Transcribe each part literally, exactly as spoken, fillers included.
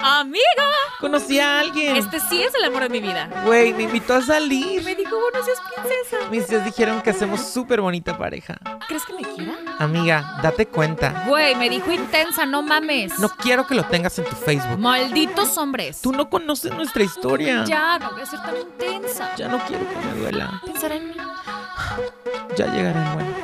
Amigo, conocí a alguien. Este sí es el amor de mi vida. Güey, me invitó a salir. Me dijo, buenos días, princesa. Mis tías dijeron que hacemos súper bonita pareja. ¿Crees que me quiera? Amiga, date cuenta. Güey, me dijo intensa, no mames. No quiero que lo tengas en tu Facebook. Malditos hombres. Tú no conoces nuestra historia. Ya, no voy a ser tan intensa. Ya no quiero que me duela. Pensaré en mí. Ya llegaré, bueno.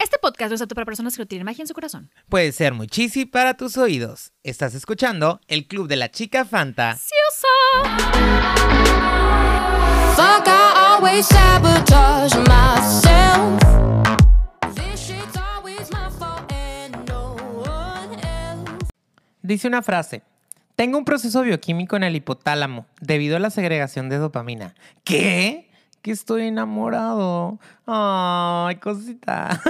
Este podcast no es apto para personas que no tienen magia en su corazón. Puede ser muy cheesy para tus oídos. Estás escuchando el Club de la Chica Fantasiosa. Dice una frase: tengo un proceso bioquímico en el hipotálamo debido a la segregación de dopamina. ¿Qué? Que estoy enamorado. Ay, cosita.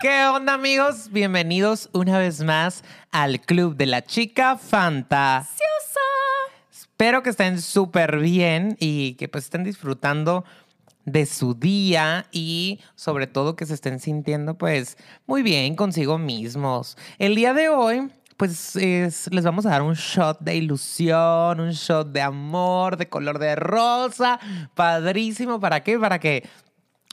¿Qué onda, amigos? Bienvenidos una vez más al Club de la Chica Fantasiosa. Espero que estén súper bien y que pues estén disfrutando de su día y sobre todo que se estén sintiendo pues muy bien consigo mismos. El día de hoy pues es, les vamos a dar un shot de ilusión, un shot de amor, de color de rosa, padrísimo. ¿Para qué? Para que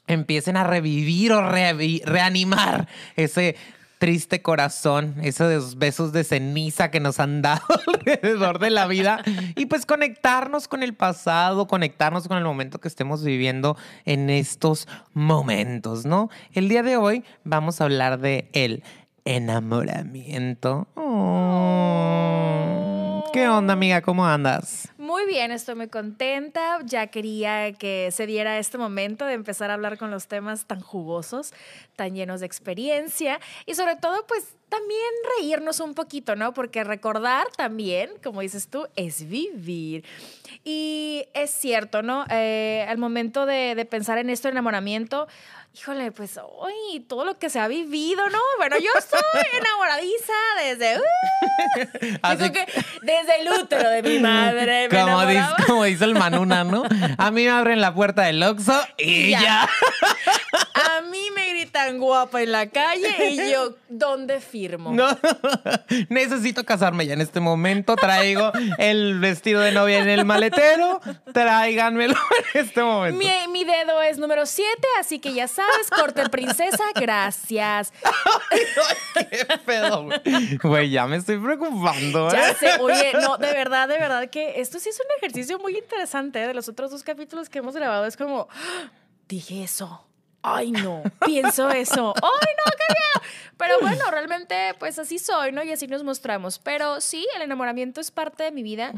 empiecen a revivir o re- reanimar ese triste corazón, esos besos de ceniza que nos han dado alrededor de la vida. Y pues conectarnos con el pasado, conectarnos con el momento que estemos viviendo en estos momentos, ¿no? El día de hoy vamos a hablar de él. Enamoramiento. Oh. ¿Qué onda, amiga? ¿Cómo andas? Muy bien, estoy muy contenta. Ya quería que se diera este momento de empezar a hablar con los temas tan jugosos, tan llenos de experiencia y sobre todo, pues, también reírnos un poquito, ¿no? Porque recordar también, como dices tú, es vivir. Y es cierto, ¿no? Eh, al momento de, de pensar en esto, el enamoramiento, híjole, pues hoy todo lo que se ha vivido, ¿no? Bueno, yo soy enamoradiza desde... Uh, Así que desde el útero de mi madre me como dice, como dice el Manuna, ¿no? A mí me abren la puerta del Oxxo y ya. ya. A mí me gritan guapa en la calle y yo, ¿dónde firmo? No. Necesito casarme ya en este momento. Traigo el vestido de novia en el maletero. Tráiganmelo en este momento. Mi, mi dedo es número siete, así que ya sabes, corte princesa, gracias. Ay, no, qué pedo, güey. Güey, ya me estoy preocupando. ¿eh? Ya sé, oye, no, de verdad, de verdad que esto sí es un ejercicio muy interesante, ¿eh? De los otros dos capítulos que hemos grabado. Es como, ¡ah! Dije eso. Ay, no, pienso eso. Ay, no, qué miedo. Pero bueno, realmente, pues así soy, ¿no? Y así nos mostramos. Pero sí, el enamoramiento es parte de mi vida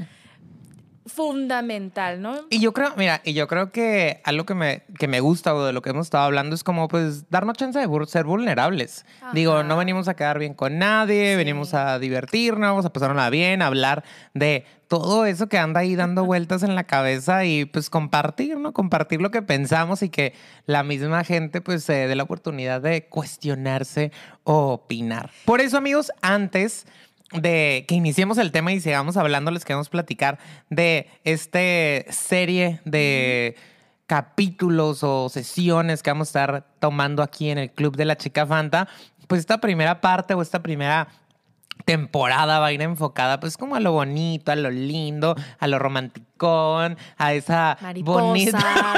fundamental, ¿no? Y yo creo, mira, y yo creo que algo que me, que me gusta o de lo que hemos estado hablando es como, pues, darnos chance de ser vulnerables. Ajá. Digo, no venimos a quedar bien con nadie, sí. Venimos a divertirnos, a pasarnos bien, a hablar de todo eso que anda ahí dando vueltas en la cabeza y pues compartir, ¿no? Compartir lo que pensamos y que la misma gente pues se dé la oportunidad de cuestionarse o opinar. Por eso, amigos, antes de que iniciemos el tema y sigamos hablando, les queremos platicar de esta serie de capítulos o sesiones que vamos a estar tomando aquí en el Club de la Chica Fanta. Pues esta primera parte o esta primera temporada va a ir enfocada pues como a lo bonito, a lo lindo, a lo romanticón, a esa mariposas. bonita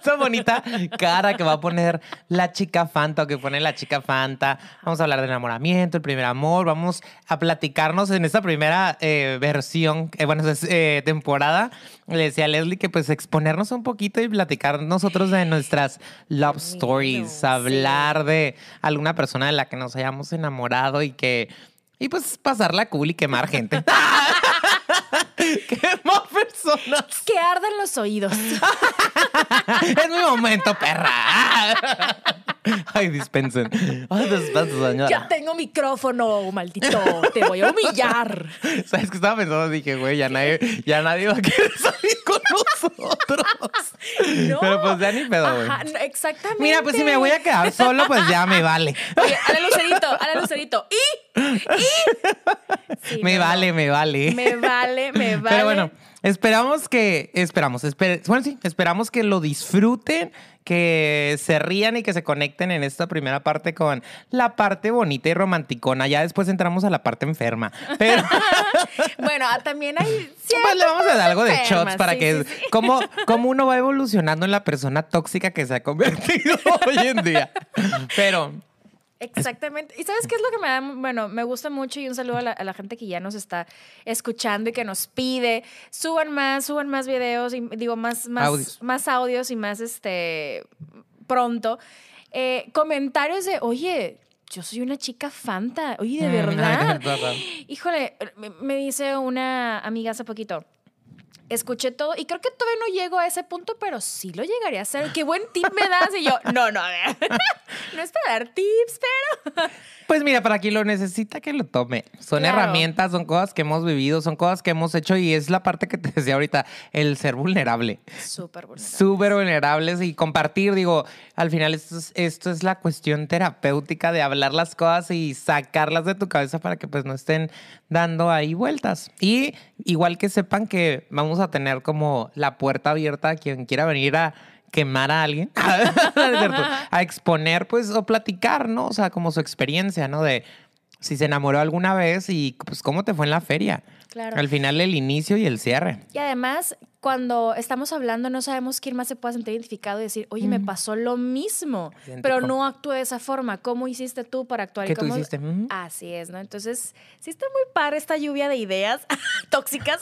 esa bonita cara que va a poner la chica Fanta o que pone la chica Fanta. Vamos a hablar de enamoramiento, el primer amor, vamos a platicarnos en esta primera eh, versión, eh, bueno, eh, temporada. Le decía a Leslie que pues exponernos un poquito y platicar nosotros de nuestras love stories, hablar de alguna persona de la que nos hayamos enamorado y que Y pues pasarla cool y quemar gente. Quemar personas. Que ardan los oídos. Es mi momento, perra. Ay, dispensen. Ay, dispensen, señora. Ya tengo micrófono, maldito. Te voy a humillar. ¿Sabes qué estaba pensando? Dije, güey, ya nadie, ya nadie va a querer salir con nosotros. No. Pero pues ya ni pedo, güey. No, exactamente. Mira, pues si me voy a quedar solo, pues ya me vale. Oye, a la Lucerito, a la Lucerito. Y... Y... Sí, me no, vale, me vale. Me vale, me vale. Pero bueno, esperamos que... Esperamos, esper, bueno, sí, esperamos que lo disfruten, que se rían y que se conecten en esta primera parte con la parte bonita y romanticona. Ya después entramos a la parte enferma. Pero... bueno, también hay... Pues le vamos a dar algo de enferma, shots para sí, que... Sí, sí. Cómo, cómo uno va evolucionando en la persona tóxica que se ha convertido hoy en día. Pero... Exactamente. ¿Y sabes qué es lo que me da? Bueno, me gusta mucho, y un saludo a la, a la gente que ya nos está escuchando y que nos pide. Suban más, suban más videos, y, digo, más, más, audios. más audios y más este pronto. Eh, comentarios de, oye, yo soy una chica fanta. Oye, de verdad. Híjole, me dice una amiga hace poquito. Escuché todo y creo que todavía no llego a ese punto, pero sí lo llegaré a hacer. ¡Qué buen tip me das! Y yo, no, no, a ver. No es para dar tips, pero... Pues mira, para quien lo necesita, que lo tome. Son claro. herramientas, son cosas que hemos vivido, son cosas que hemos hecho, y es la parte que te decía ahorita, el ser vulnerable. Súper vulnerables. Súper vulnerables y compartir. Digo, al final esto es, esto es la cuestión terapéutica de hablar las cosas y sacarlas de tu cabeza para que pues no estén dando ahí vueltas. Y igual que sepan que vamos a tener como la puerta abierta a quien quiera venir a quemar a alguien, a exponer, pues, o platicar, ¿no? O sea, como su experiencia, ¿no? De si se enamoró alguna vez y, pues, cómo te fue en la feria. Claro. Al final, el inicio y el cierre. Y además, cuando estamos hablando, no sabemos quién más se pueda sentir identificado y decir, oye, mm. me pasó lo mismo, Siente pero con... no actué de esa forma. ¿Cómo hiciste tú para actuar? ¿Qué y cómo... tú hiciste? Mm. Así es, ¿no? Entonces, sí está muy par esta lluvia de ideas tóxicas.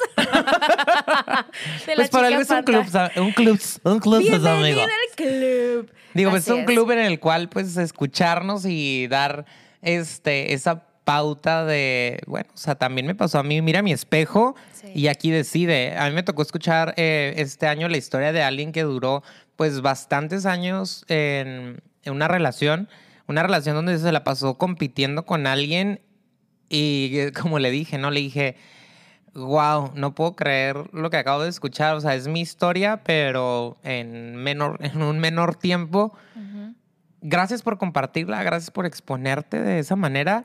de la pues por algo es un club, un club, un club, amigo. Bienvenido al club. Digo, pues, es un club en el cual, pues, escucharnos y dar este esa pauta de, bueno, o sea, también me pasó a mí, mira mi espejo sí. y aquí decide. A mí me tocó escuchar eh, este año la historia de alguien que duró pues bastantes años en, en una relación, una relación donde se la pasó compitiendo con alguien y como le dije, ¿no? Le dije, wow, no puedo creer lo que acabo de escuchar, o sea, es mi historia, pero en, menor, en un menor tiempo. Uh-huh. Gracias por compartirla, gracias por exponerte de esa manera.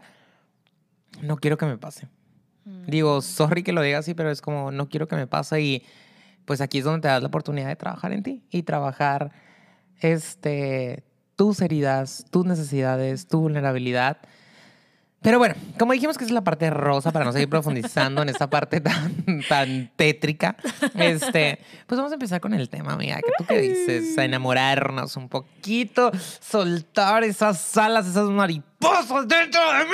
No quiero que me pase. Mm. Digo, sorry que lo diga así, pero es como, no quiero que me pase. Y pues aquí es donde te das la oportunidad de trabajar en ti y trabajar este, tus heridas, tus necesidades, tu vulnerabilidad. Pero bueno, como dijimos que es la parte rosa para no seguir profundizando en esta parte tan, tan tétrica, este, pues vamos a empezar con el tema, amiga. ¿Qué tú qué dices? A enamorarnos un poquito, soltar esas alas, esas mariposas dentro de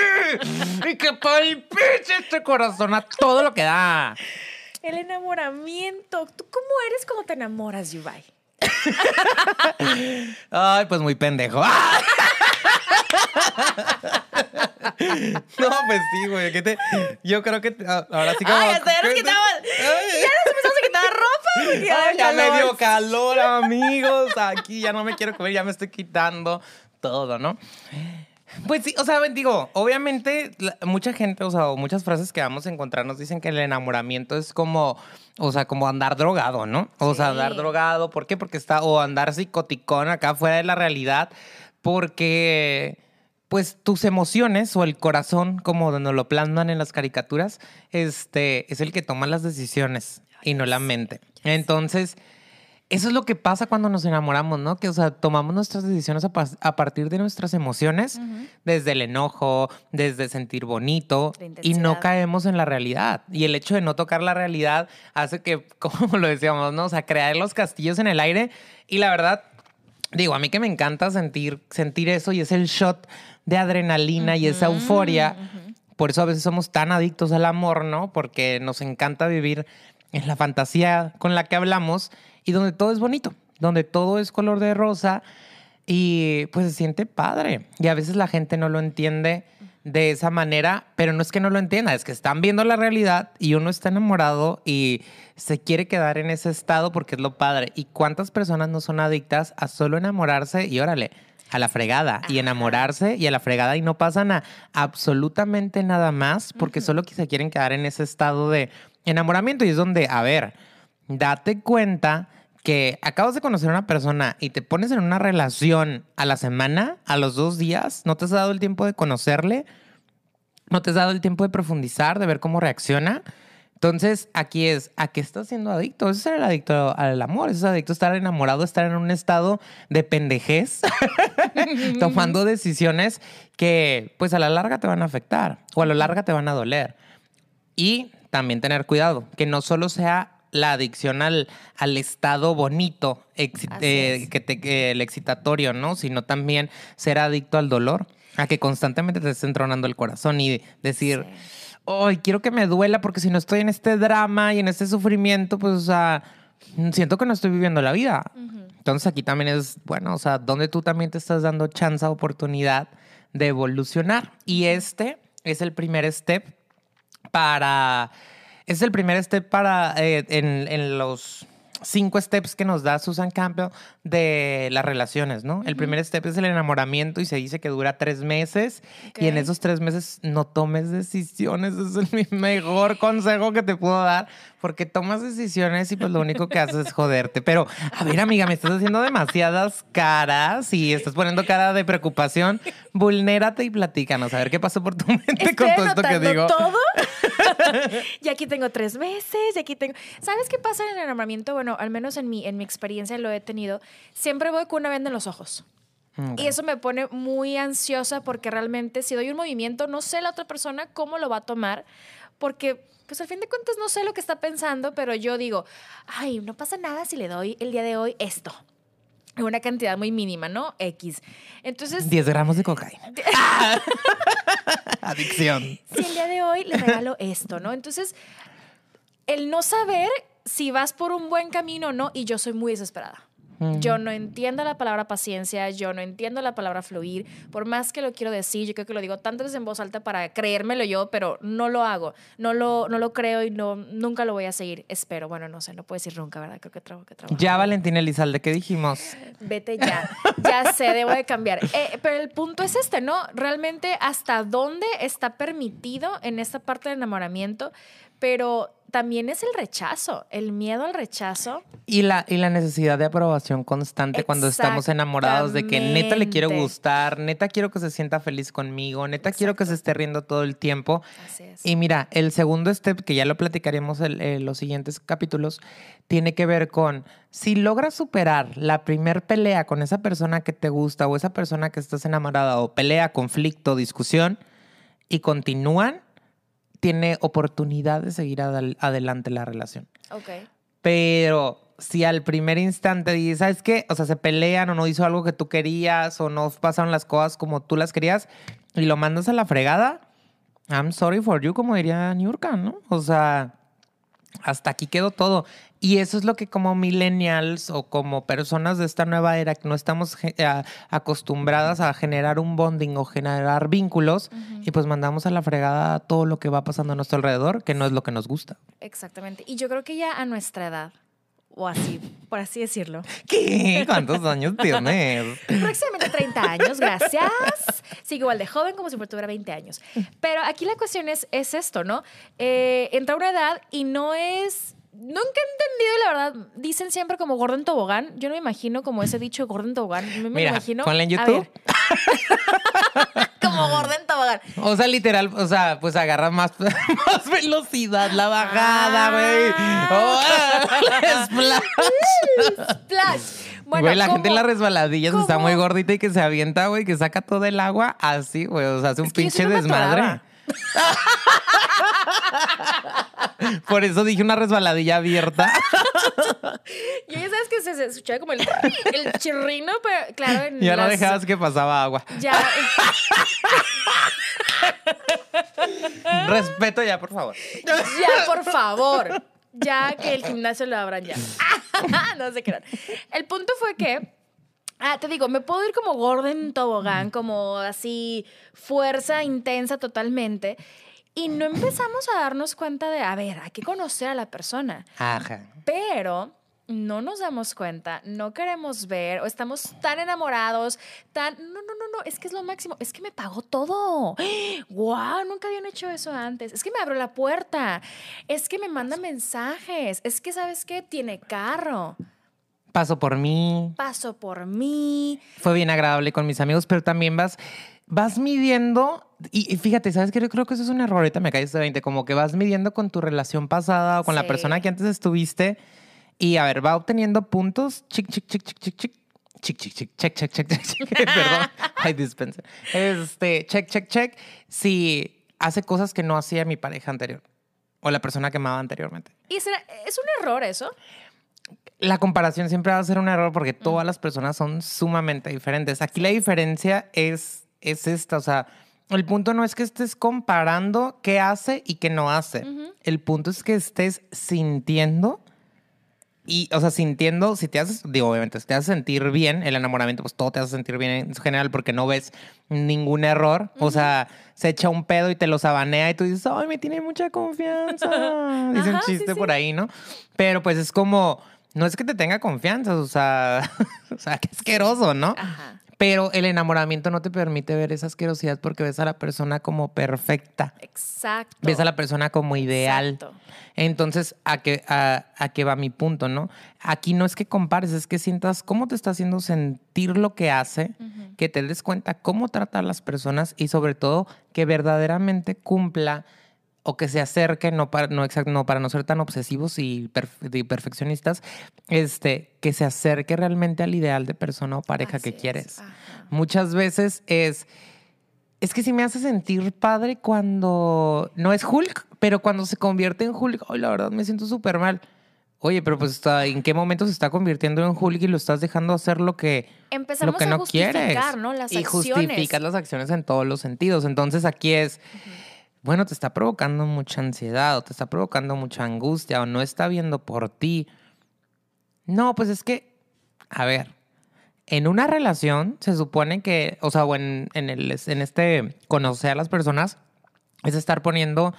mí y que palpite este corazón a todo lo que da. El enamoramiento. ¿Tú cómo eres cuando te enamoras, Yuvai? Ay, pues muy pendejo. ¡Ah! No, pues sí, güey. Que te, yo creo que... Ahora sí como... Ay, hasta ya nos quitamos... Ay. Ya nos empezamos a quitar ropa. Porque Ay, ya calor. Me dio calor, amigos. Aquí ya no me quiero comer, ya me estoy quitando todo, ¿no? Pues sí, o sea, digo, obviamente la, mucha gente, o sea, o muchas frases que vamos a encontrar nos dicen que el enamoramiento es como, o sea, como andar drogado, ¿no? O sí. sea, andar drogado, ¿por qué? Porque está... O andar psicoticón acá fuera de la realidad porque... pues tus emociones o el corazón, como nos lo plasman en las caricaturas, este, es el que toma las decisiones y no la mente. Entonces, eso es lo que pasa cuando nos enamoramos, ¿no? Que, o sea, tomamos nuestras decisiones a, a partir de nuestras emociones, uh-huh. desde el enojo, desde sentir bonito, y no caemos en la realidad. Y el hecho de no tocar la realidad hace que, como lo decíamos, ¿no? O sea, crear los castillos en el aire y la verdad... Digo, a mí que me encanta sentir, sentir eso y es el shot de adrenalina uh-huh, y esa euforia. Uh-huh. Por eso a veces somos tan adictos al amor, ¿no? Porque nos encanta vivir en la fantasía con la que hablamos y donde todo es bonito, donde todo es color de rosa y pues se siente padre. Y a veces la gente no lo entiende de esa manera, pero no es que no lo entienda, es que están viendo la realidad y uno está enamorado y se quiere quedar en ese estado porque es lo padre. ¿Y cuántas personas no son adictas a solo enamorarse y órale, a la fregada? Ajá. Y enamorarse y a la fregada y no pasan a absolutamente nada más porque uh-huh. solo se quieren quedar en ese estado de enamoramiento. Y es donde, a ver, date cuenta que acabas de conocer a una persona y te pones en una relación a la semana, a los dos días, no te has dado el tiempo de conocerle, no te has dado el tiempo de profundizar, de ver cómo reacciona. Entonces, aquí es, ¿a qué estás siendo adicto? Eso es ser el adicto al amor, eso es adicto a estar enamorado, estar en un estado de pendejez, tomando decisiones que, pues, a la larga te van a afectar o a la larga te van a doler. Y también tener cuidado, que no solo sea la adicción al, al estado bonito, ex, eh, que te, que el excitatorio, ¿no? Sino también ser adicto al dolor, a que constantemente te esté entronando el corazón y decir... Sí. Ay, quiero que me duela porque si no estoy en este drama y en este sufrimiento, pues, o sea, siento que no estoy viviendo la vida. Uh-huh. Entonces, aquí también es, bueno, o sea, donde tú también te estás dando chance, oportunidad de evolucionar. Y este es el primer step para... Es el primer step para... Eh, en, en los cinco steps que nos da Susan Campbell de las relaciones, ¿no? Uh-huh. El primer step es el enamoramiento y se dice que dura tres meses. Okay. Y en esos tres meses no tomes decisiones. Ese es mi mejor consejo que te puedo dar porque tomas decisiones y pues lo único que haces es joderte. Pero, a ver, amiga, me estás haciendo demasiadas caras y estás poniendo cara de preocupación. Vulnérate y platícanos. A ver qué pasó por tu mente. Estoy con todo esto que digo. ¿Todo? Y aquí tengo tres meses, y aquí tengo... ¿Sabes qué pasa en el enamoramiento? Bueno, al menos en mi, en mi experiencia lo he tenido. Siempre voy con una venda en los ojos. Okay. Y eso me pone muy ansiosa porque realmente si doy un movimiento, no sé la otra persona cómo lo va a tomar porque... Pues al fin de cuentas no sé lo que está pensando, pero yo digo, ay, no pasa nada si le doy el día de hoy esto. Una cantidad muy mínima, ¿no? X. Entonces... diez gramos de cocaína. ¡Ah! Adicción. Si el día de hoy le regalo esto, ¿no? Entonces, el no saber si vas por un buen camino o no, y yo soy muy desesperada. Yo no entiendo la palabra paciencia, yo no entiendo la palabra fluir. Por más que lo quiero decir, yo creo que lo digo tantas veces en voz alta para creérmelo yo, pero no lo hago, no lo, no lo creo y no, nunca lo voy a seguir. Espero, bueno, no sé, no puedo decir nunca, ¿verdad? Creo que trabajo, que trabajo. Ya, Valentina Elizalde, ¿qué dijimos? Vete ya, ya sé, debo de cambiar. Eh, pero el punto es este, ¿no? Realmente hasta dónde está permitido en esta parte del enamoramiento, pero... también es el rechazo, el miedo al rechazo. Y la, y la necesidad de aprobación constante cuando estamos enamorados de que neta le quiero gustar, neta quiero que se sienta feliz conmigo, neta Exacto. quiero que se esté riendo todo el tiempo. Así es. Y mira, el segundo step, que ya lo platicaremos en eh, los siguientes capítulos, tiene que ver con si logras superar la primer pelea con esa persona que te gusta o esa persona que estás enamorada o pelea, conflicto, discusión y continúan, tiene oportunidad de seguir ad- adelante la relación. Ok. Pero si al primer instante dices, ¿sabes qué? O sea, se pelean o no hizo algo que tú querías o no pasaron las cosas como tú las querías y lo mandas a la fregada, I'm sorry for you, como diría Niurka, ¿no? O sea, hasta aquí quedó todo. Y eso es lo que como millennials o como personas de esta nueva era que no estamos eh, acostumbradas a generar un bonding o generar vínculos uh-huh. y pues mandamos a la fregada todo lo que va pasando a nuestro alrededor, que no es lo que nos gusta. Exactamente. Y yo creo que ya a nuestra edad, o así, por así decirlo. ¿Qué? ¿Cuántos años tienes? Próximamente treinta años, gracias. Sigo igual de joven como si tuviera veinte años. Pero aquí la cuestión es, es esto, ¿no? Eh, entra una edad y no es... Nunca he entendido, la verdad, dicen siempre como gordo en tobogán. Yo no me imagino como ese dicho gordo en tobogán. Me Mira, imagino, ponle en YouTube. Como gordo en tobogán. O sea, literal, o sea, pues agarra más, más velocidad la bajada, güey. Ah. Oh, splash. Splash. Bueno, güey, la ¿cómo? gente en las resbaladillas ¿cómo? está muy gordita y que se avienta, güey, que saca todo el agua así, güey. O sea, hace un es pinche desmadre. Maturaba. Por eso dije una resbaladilla abierta. Yo ya sabes que se, se escuchaba como el, el chirrino, pero claro. En ya las... no dejabas que pasaba agua. Ya. Respeto ya, por favor. Ya, por favor. Ya que el gimnasio lo abran ya. No se crean. El punto fue que... Ah, te digo, me puedo ir como gorda en tobogán, como así, fuerza intensa totalmente. Y no empezamos a darnos cuenta de, a ver, hay que conocer a la persona. Ajá. Pero no nos damos cuenta, no queremos ver, o estamos tan enamorados, tan... No, no, no, no, es que es lo máximo. Es que me pagó todo. ¡Wow! Nunca habían hecho eso antes. Es que me abrió la puerta. Es que me manda mensajes. Es que, ¿sabes qué? Tiene carro. Paso por mí. Paso por mí. Fue bien agradable con mis amigos, pero también vas... vas midiendo, y, y fíjate, ¿sabes qué? Yo creo que eso es un error, ahorita me caes de veinte, como que vas midiendo con tu relación pasada o con sí. la persona que antes estuviste y, a ver, va obteniendo puntos, chic, chic, chic, chic, chic, chic, chic, chic, chic, check, check, check, check, check, perdón, ay, dispensa, este, check, check, check, si hace cosas que no hacía mi pareja anterior o la persona que amaba anteriormente. ¿Y será, es un error eso? La comparación siempre va a ser un error porque todas mm. las personas son sumamente diferentes. Aquí la diferencia es... es esta, o sea, el punto no es que estés comparando qué hace y qué no hace. Uh-huh. El punto es que estés sintiendo y, o sea, sintiendo, si te haces, digo, obviamente, si te hace sentir bien el enamoramiento, pues todo te hace sentir bien en general porque no ves ningún error. Uh-huh. O sea, se echa un pedo y te lo sabanea y tú dices, ay, me tiene mucha confianza. Dice un chiste sí, por sí. ahí, ¿no? Pero pues es como, no es que te tenga confianza, o sea, o sea, qué asqueroso, ¿no? Ajá. Pero el enamoramiento no te permite ver esa asquerosidad porque ves a la persona como perfecta. Exacto. Ves a la persona como ideal. Exacto. Entonces, ¿a qué, a, a qué va mi punto, no? Aquí no es que compares, es que sientas cómo te está haciendo sentir lo que hace, uh-huh. que te des cuenta cómo trata a las personas y sobre todo que verdaderamente cumpla o que se acerque, no para no, exacto, no, para no ser tan obsesivos y, perfe y perfeccionistas, este, que se acerque realmente al ideal de persona o pareja Así que es. quieres. Ajá. Muchas veces es... Es que sí me hace sentir padre cuando... No es Hulk, pero cuando se convierte en Hulk, oh, la verdad me siento súper mal. Oye, pero pues ¿en qué momento se está convirtiendo en Hulk y lo estás dejando hacer lo que, Empezamos lo que no quieres? Empezamos a justificar, ¿no? Las y acciones. Y justificas las acciones en todos los sentidos. Entonces aquí es... Uh-huh. Bueno, te está provocando mucha ansiedad o te está provocando mucha angustia o no está viendo por ti. No, pues es que, a ver, en una relación se supone que, o sea, o en, en, el, en este conocer a las personas es estar poniendo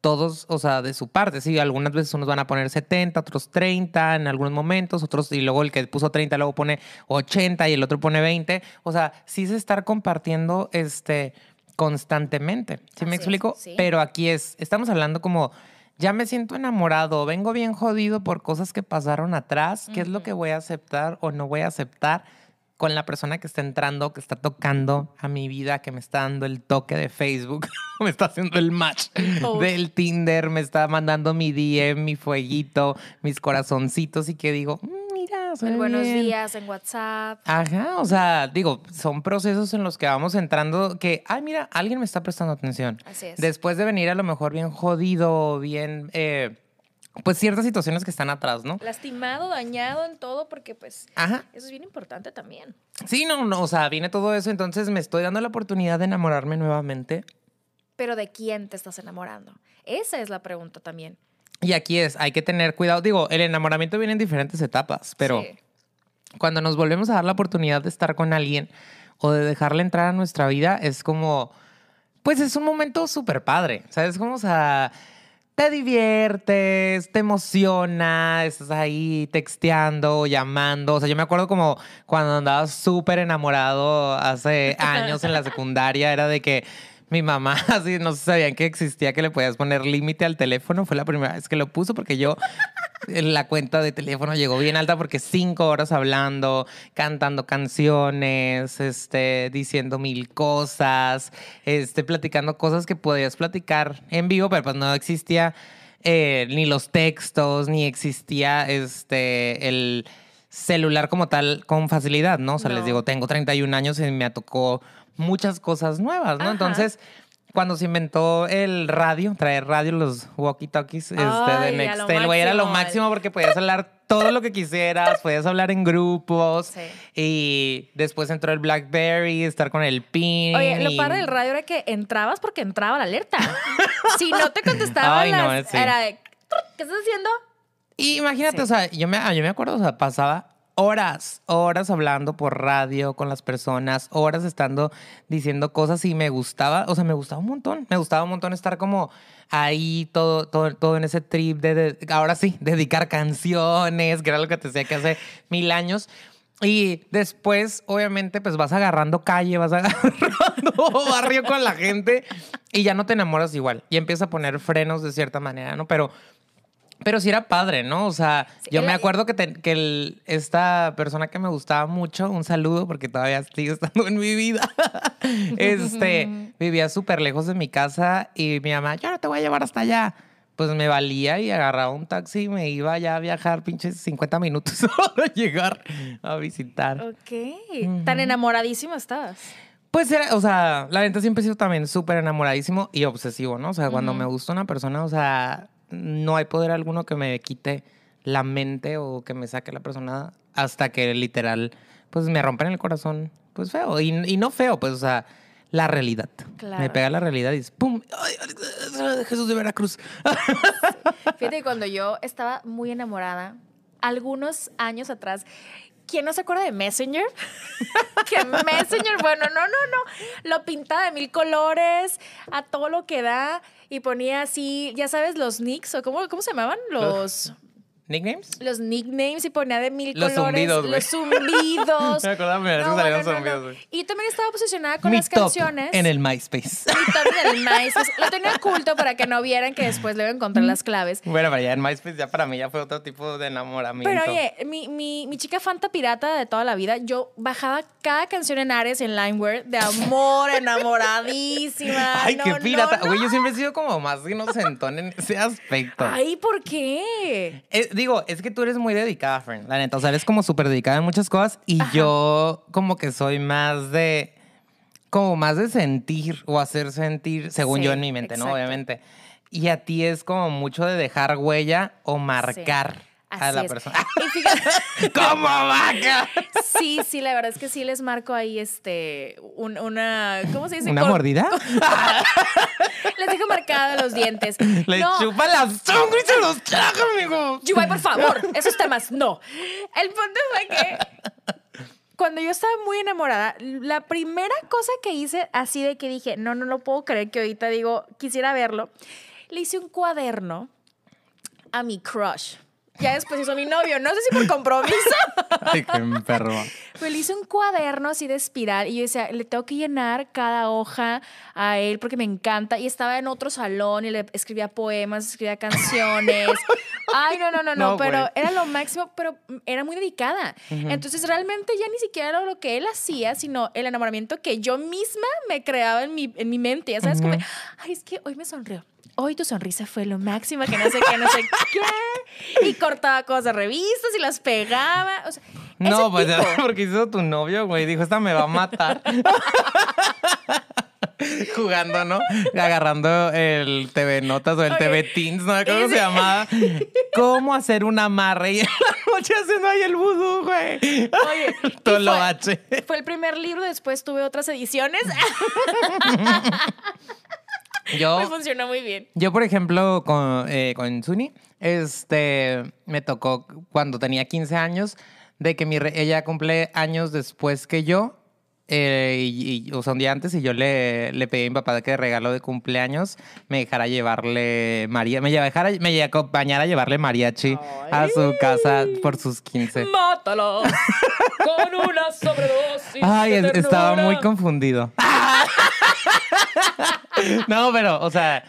todos, o sea, de su parte. Sí, algunas veces unos van a poner setenta, otros treinta en algunos momentos, otros y luego el que puso treinta luego pone ochenta y el otro pone veinte. O sea, sí es estar compartiendo este... constantemente, ¿sí Así me explico? Es, ¿sí? Pero aquí es, estamos hablando como, ya me siento enamorado, vengo bien jodido por cosas que pasaron atrás, ¿qué mm-hmm. es lo que voy a aceptar o no voy a aceptar con la persona que está entrando, que está tocando a mi vida, que me está dando el toque de Facebook, me está haciendo el match oh. del Tinder, me está mandando mi D M, mi fueguito, mis corazoncitos y que digo... El buenos días en WhatsApp. Ajá, o sea, digo, son procesos en los que vamos entrando que, ay, mira, alguien me está prestando atención. Así es. Después de venir a lo mejor bien jodido, bien, eh, pues ciertas situaciones que están atrás, ¿no? Lastimado, dañado en todo, porque pues Ajá. eso es bien importante también. Sí, no, no, o sea, viene todo eso, entonces me estoy dando la oportunidad de enamorarme nuevamente. Pero ¿de quién te estás enamorando? Esa es la pregunta también. Y aquí es, hay que tener cuidado. Digo, el enamoramiento viene en diferentes etapas, pero sí. cuando nos volvemos a dar la oportunidad de estar con alguien o de dejarle entrar a nuestra vida, es como, pues es un momento súper padre, ¿sabes? Como, o sea, te diviertes, te emociona, estás ahí texteando, llamando. O sea, yo me acuerdo como cuando andaba súper enamorado hace años en la secundaria, era de que, mi mamá, así no sabían que existía, que le podías poner límite al teléfono. Fue la primera vez que lo puso porque yo, la cuenta de teléfono llegó bien alta porque cinco horas hablando, cantando canciones, este, diciendo mil cosas, este, platicando cosas que podías platicar en vivo, pero pues no existía eh, ni los textos, ni existía este, el celular como tal con facilidad, ¿no? O sea, no. les digo, tengo treinta y un años y me tocó... muchas cosas nuevas, ¿no? Ajá. Entonces, cuando se inventó el radio, traer radio, los walkie-talkies este, de Nextel, güey, era lo máximo porque podías hablar todo lo que quisieras, podías hablar en grupos sí. y después entró el BlackBerry, estar con el ping. Oye, y... lo padre del radio era que entrabas porque entraba la alerta. Si no te contestaban, no, sí. era de, ¿qué estás haciendo? Y imagínate, sí. o sea, yo me, yo me acuerdo, o sea, pasaba... Horas, horas hablando por radio con las personas, horas estando diciendo cosas y me gustaba, o sea, me gustaba un montón, me gustaba un montón estar como ahí todo, todo, todo en ese trip de, de, ahora sí, dedicar canciones, que era lo que te decía que hace mil años. Y después, obviamente, pues vas agarrando calle, vas agarrando barrio con la gente y ya no te enamoras igual. Y empiezas a poner frenos de cierta manera, ¿no? Pero... Pero sí era padre, ¿no? O sea, sí, yo me acuerdo que, te, que el, esta persona que me gustaba mucho, un saludo porque todavía sigo estando en mi vida, este, vivía súper lejos de mi casa y mi mamá, yo no te voy a llevar hasta allá. Pues me valía y agarraba un taxi y me iba ya a viajar pinches cincuenta minutos para llegar a visitar. Ok. Uh-huh. ¿Tan enamoradísimo estabas? Pues era, o sea, la neta siempre he sido también súper enamoradísimo y obsesivo, ¿no? O sea, uh-huh. cuando me gusta una persona, o sea... no hay poder alguno que me quite la mente o que me saque la persona hasta que literal, pues me rompen el corazón, pues feo. Y, y no feo, pues, o sea, la realidad. Claro. Me pega la realidad y ¡pum! ¡Ay, Jesús de Veracruz! Sí. Fíjate que cuando yo estaba muy enamorada, algunos años atrás... ¿Quién no se acuerda de Messenger? Que Messenger, bueno, no, no, no. Lo pintaba de mil colores, a todo lo que da, y ponía así, ya sabes, los nicks, o cómo, ¿cómo se llamaban? Los... ¿Nicknames? Los nicknames, y ponía de mil los colores. Zumbidos, los zumbidos. Me acordaba, me no, bueno, no, zumbidos, no. Y también estaba obsesionada con Mi las top canciones. En el MySpace. Mi top en el MySpace. Lo tenía oculto para que no vieran que después le iba a encontrar las claves. Bueno, pero ya en MySpace ya para mí ya fue otro tipo de enamoramiento. Pero oye, mi, mi, mi chica fanta pirata de toda la vida, yo bajaba cada canción en Ares, en LimeWire, de amor, enamoradísima. Ay, no, qué pirata. Güey, no, no. Yo siempre he sido como más inocentón en ese aspecto. Ay, ¿por qué? Es, Digo, es que tú eres muy dedicada, friend, la neta. O sea, eres como súper dedicada en muchas cosas. Y ajá. yo como que soy más de... Como más de sentir o hacer sentir, según sí, yo en mi mente, exacto. ¿no? Obviamente. Y a ti es como mucho de dejar huella o marcar sí. a la es. persona. Y fíjate, ¡como vaca! Sí, sí, la verdad es que sí les marco ahí este... Un, una... ¿Cómo se dice? ¿Una Cor- mordida? Les dejo marcados los dientes. Les no. chupa la sangre y se los traga, amigo. Yuvay, por favor, esos temas, no. El punto fue que cuando yo estaba muy enamorada, la primera cosa que hice, así de que dije, no, no, no puedo creer que ahorita digo, quisiera verlo, le hice un cuaderno a mi crush. Ya después hizo mi novio, no sé si por compromiso. Ay, qué perro. Pero le hice un cuaderno así de espiral y yo decía, le tengo que llenar cada hoja a él porque me encanta. Y estaba en otro salón y le escribía poemas, escribía canciones. Ay, no, no, no, no, no pero güey. Era lo máximo, pero era muy dedicada. Uh-huh. Entonces realmente ya ni siquiera era lo que él hacía, sino el enamoramiento que yo misma me creaba en mi, en mi mente. Ya sabes, uh-huh. como, ay, es que hoy me sonrió. Hoy tu sonrisa fue lo máximo, que no sé qué, no sé qué. Y cortaba cosas de revistas y las pegaba. O sea, no, pues tipo... porque hizo tu novio, güey. Dijo, esta me va a matar. Jugando, ¿no? Agarrando el T V Notas o el okay. T V Teens, ¿no? ¿Cómo sí. se llamaba? ¿Cómo hacer un amarre? Y en la noche haciendo ahí el vudú, güey. Oye. Tolo fue, H. Fue el primer libro, después tuve otras ediciones. Yo, me funcionó muy bien. Yo, por ejemplo, con, eh, con Suni, este, me tocó cuando tenía quince años, de que mi re- ella cumple años después que yo, eh, y, y, o sea, un día antes, y yo le, le pedí a mi papá que de regalo de cumpleaños me dejara llevarle mariachi, me, dejara, me acompañara a llevarle mariachi Ay. a su casa por sus quince. ¡Mátalo! Con una sobredosis. Ay, de estaba muy confundido. No, pero, o sea,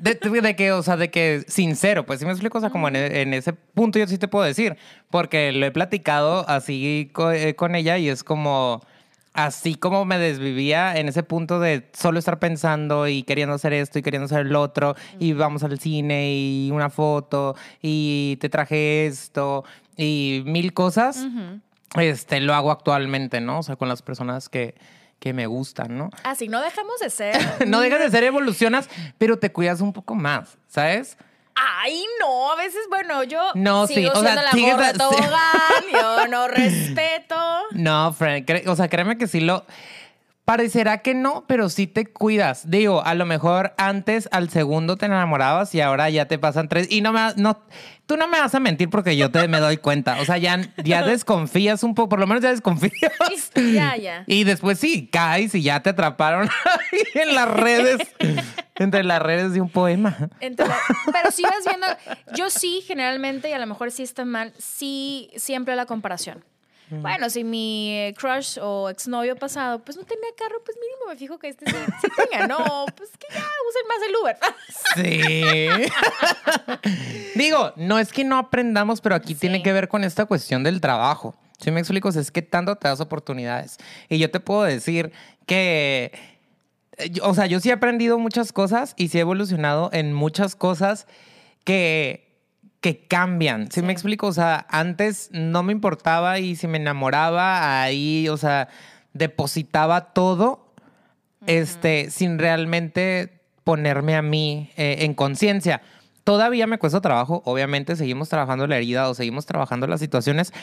de, de que, o sea, de que sincero, pues sí me explico, o sea, como en, en ese punto yo sí te puedo decir, porque lo he platicado así con, eh, con ella y es como, así como me desvivía en ese punto de solo estar pensando y queriendo hacer esto y queriendo hacer el otro, y vamos al cine y una foto y te traje esto y mil cosas, uh-huh. este, lo hago actualmente, ¿no? O sea, con las personas que... que me gustan, ¿no? Así, no dejamos de ser. No dejas de ser, evolucionas, pero te cuidas un poco más, ¿sabes? Ay, no, a veces, bueno, yo no, sigo sí. o siendo sea, la morra la... tobogán, yo no respeto. No, Frank, cre- o sea, créeme que sí lo... Parecerá que no, pero sí te cuidas. Digo, a lo mejor antes al segundo te enamorabas y ahora ya te pasan tres. Y no me... No, tú no me vas a mentir porque yo te me doy cuenta. O sea, ya, ya desconfías un poco. Por lo menos ya desconfías. Ya, ya. Y después sí, caes y ya te atraparon ahí en las redes. Entre las redes de un poema. Entre la, pero si vas viendo... Yo sí, generalmente, y a lo mejor sí está mal, sí siempre la comparación. Mm. Bueno, si mi crush o exnovio pasado, pues no tenía carro, pues mínimo me fijo que este sí, sí tenga. No, pues que ya usen más el Uber. Sí. Digo, no es que no aprendamos, pero aquí sí tiene que ver con esta cuestión del trabajo. Si me explico, es que tanto te das oportunidades. Y yo te puedo decir que... O sea, yo sí he aprendido muchas cosas y sí he evolucionado en muchas cosas que, que cambian. ¿Sí, sí me explico? O sea, antes no me importaba y si me enamoraba, ahí, o sea, depositaba todo, uh-huh, este, sin realmente ponerme a mí eh, en conciencia. Todavía me cuesta trabajo, obviamente, seguimos trabajando la herida o seguimos trabajando las situaciones,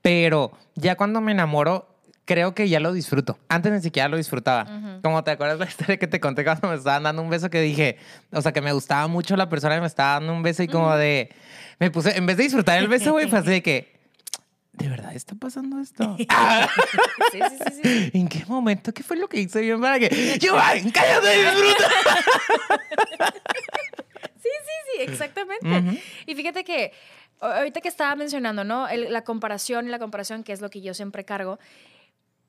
pero ya cuando me enamoro... Creo que ya lo disfruto. Antes ni siquiera lo disfrutaba. Uh-huh. Como te acuerdas la historia que te conté cuando me estaban dando un beso que dije... O sea, que me gustaba mucho la persona que me estaba dando un beso y como uh-huh de... Me puse... En vez de disfrutar el beso, güey, fue así de que... ¿De verdad está pasando esto? Sí, sí, sí, sí. ¿En qué momento? ¿Qué fue lo que hice yo para que... ¡Yo, ay, cállate, disfruta! Sí, sí, sí, exactamente. Uh-huh. Y fíjate que... Ahorita que estaba mencionando, ¿no? El, la comparación, la comparación, que es lo que yo siempre cargo...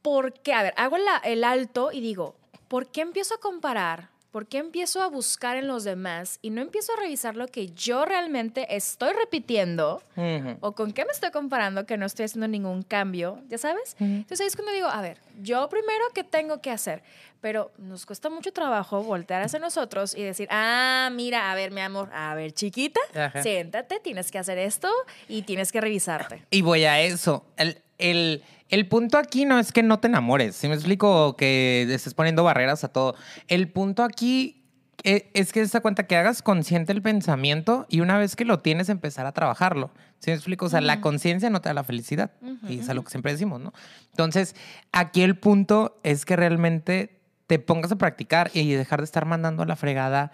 Porque, a ver, hago la, el alto y digo, ¿por qué empiezo a comparar? ¿Por qué empiezo a buscar en los demás? Y no empiezo a revisar lo que yo realmente estoy repitiendo, uh-huh, o con qué me estoy comparando, que no estoy haciendo ningún cambio, ¿ya sabes? Uh-huh. Entonces ahí es cuando digo, a ver, yo primero, ¿qué tengo que hacer? Pero nos cuesta mucho trabajo voltear hacia nosotros y decir, ah, mira, a ver, mi amor, a ver, chiquita, ajá, siéntate, tienes que hacer esto y tienes que revisarte. Y voy a eso, el... El, el punto aquí no es que no te enamores, ¿sí me explico? Que estés poniendo barreras a todo. El punto aquí es, es que esa cuenta que hagas consciente el pensamiento y una vez que lo tienes, empezar a trabajarlo. ¿Sí me explico? O sea, uh-huh, la conciencia no te da la felicidad. Uh-huh. Y es algo que siempre decimos, ¿no? Entonces, aquí el punto es que realmente te pongas a practicar y dejar de estar mandando a la fregada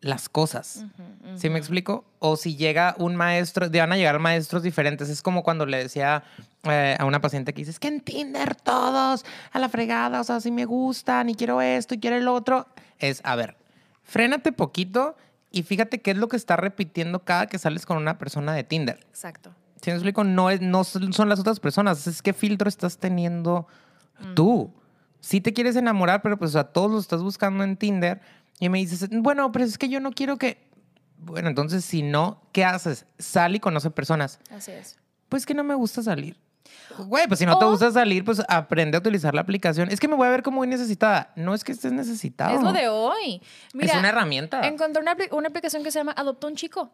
las cosas. Uh-huh, uh-huh. ¿Sí me explico? O si llega un maestro, van a llegar maestros diferentes. Es como cuando le decía eh, a una paciente que dice, es que en Tinder todos a la fregada, o sea, sí me gustan y quiero esto y quiero el otro. Es, a ver, frénate poquito y fíjate qué es lo que está repitiendo cada que sales con una persona de Tinder. Exacto. ¿Sí me explico? No, es, no son las otras personas, es qué filtro estás teniendo uh-huh tú. Sí te quieres enamorar, pero pues a todos los estás buscando en Tinder. Y me dices, bueno, pero es que yo no quiero que... Bueno, entonces, si no, ¿qué haces? Sal y conoce personas. Así es. Pues que no me gusta salir. Güey, pues si no o... te gusta salir, pues aprende a utilizar la aplicación. Es que me voy a ver como muy necesitada. No es que estés necesitado. Es lo de hoy. Mira, es una herramienta. Encontré una, una aplicación que se llama Adopta un Chico.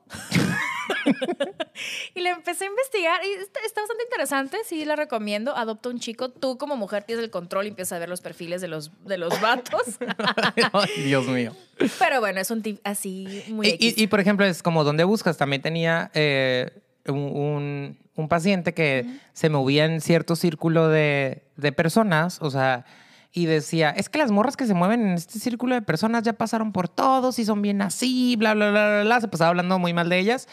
Y la empecé a investigar. Y está, está bastante interesante. Sí, la recomiendo. Adopta un Chico. Tú, como mujer, tienes el control y empiezas a ver los perfiles de los, de los vatos. Ay, Dios mío. Pero bueno, es un tip así muy... Y, y, y, por ejemplo, es como ¿dónde buscas? También tenía... Eh, Un, un paciente que uh-huh se movía en cierto círculo de, de personas, o sea, y decía, es que las morras que se mueven en este círculo de personas ya pasaron por todos y son bien así, bla, bla, bla, bla, bla. Se pasaba hablando muy mal de ellas.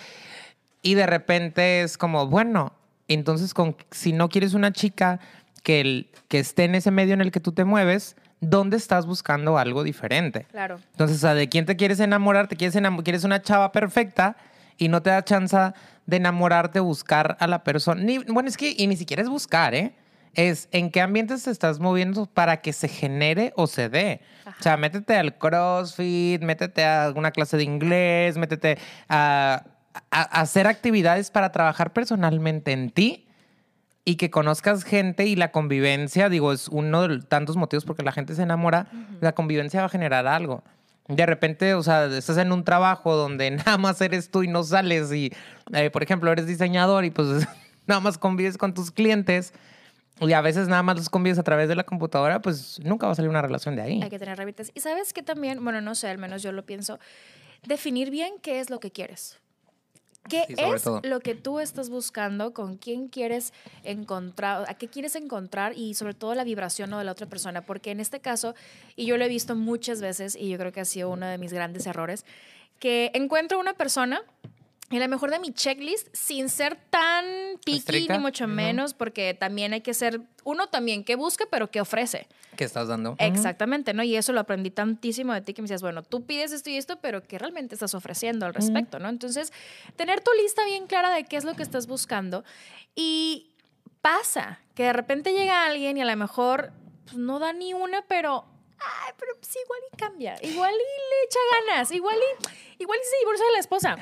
Y de repente es como, bueno, entonces con, si no quieres una chica que, el, que esté en ese medio en el que tú te mueves... ¿Dónde estás buscando algo diferente? Claro. Entonces, ¿a de quién te quieres enamorar? ¿Te quieres, enam- quieres una chava perfecta? Y no te da chance de enamorarte, buscar a la persona. Ni, bueno, es que y ni siquiera es buscar, ¿eh? Es en qué ambientes te estás moviendo para que se genere o se dé. Ajá. O sea, métete al CrossFit, métete a alguna clase de inglés, métete a, a, a hacer actividades para trabajar personalmente en ti. Y que conozcas gente y la convivencia, digo, es uno de tantos motivos porque la gente se enamora. Uh-huh. La convivencia va a generar algo. De repente, o sea, estás en un trabajo donde nada más eres tú y no sales y, eh, por ejemplo, eres diseñador y pues nada más convives con tus clientes y a veces nada más los convives a través de la computadora, pues nunca va a salir una relación de ahí. Hay que tener herramientas. Y sabes que también, bueno, no sé, al menos yo lo pienso, definir bien qué es lo que quieres. ¿Qué sí, es todo lo que tú estás buscando? ¿Con quién quieres encontrar? ¿A qué quieres encontrar? Y sobre todo la vibración, ¿no?, de la otra persona. Porque en este caso, y yo lo he visto muchas veces, y yo creo que ha sido uno de mis grandes errores, que encuentro una persona en la mejor de mi checklist sin ser tan picky, ¿estricta? Ni mucho menos, uh-huh, porque también hay que ser uno también que busca, pero que ofrece. ¿Qué estás dando? Exactamente, ¿no? Y eso lo aprendí tantísimo de ti que me decías, bueno, tú pides esto y esto, pero ¿qué realmente estás ofreciendo al respecto, uh-huh, no? Entonces, tener tu lista bien clara de qué es lo que estás buscando. Y pasa que de repente llega alguien y a lo mejor pues, no da ni una, pero... Ay, pero pues igual y cambia, igual y le echa ganas, igual y, igual y se divorcia de la esposa.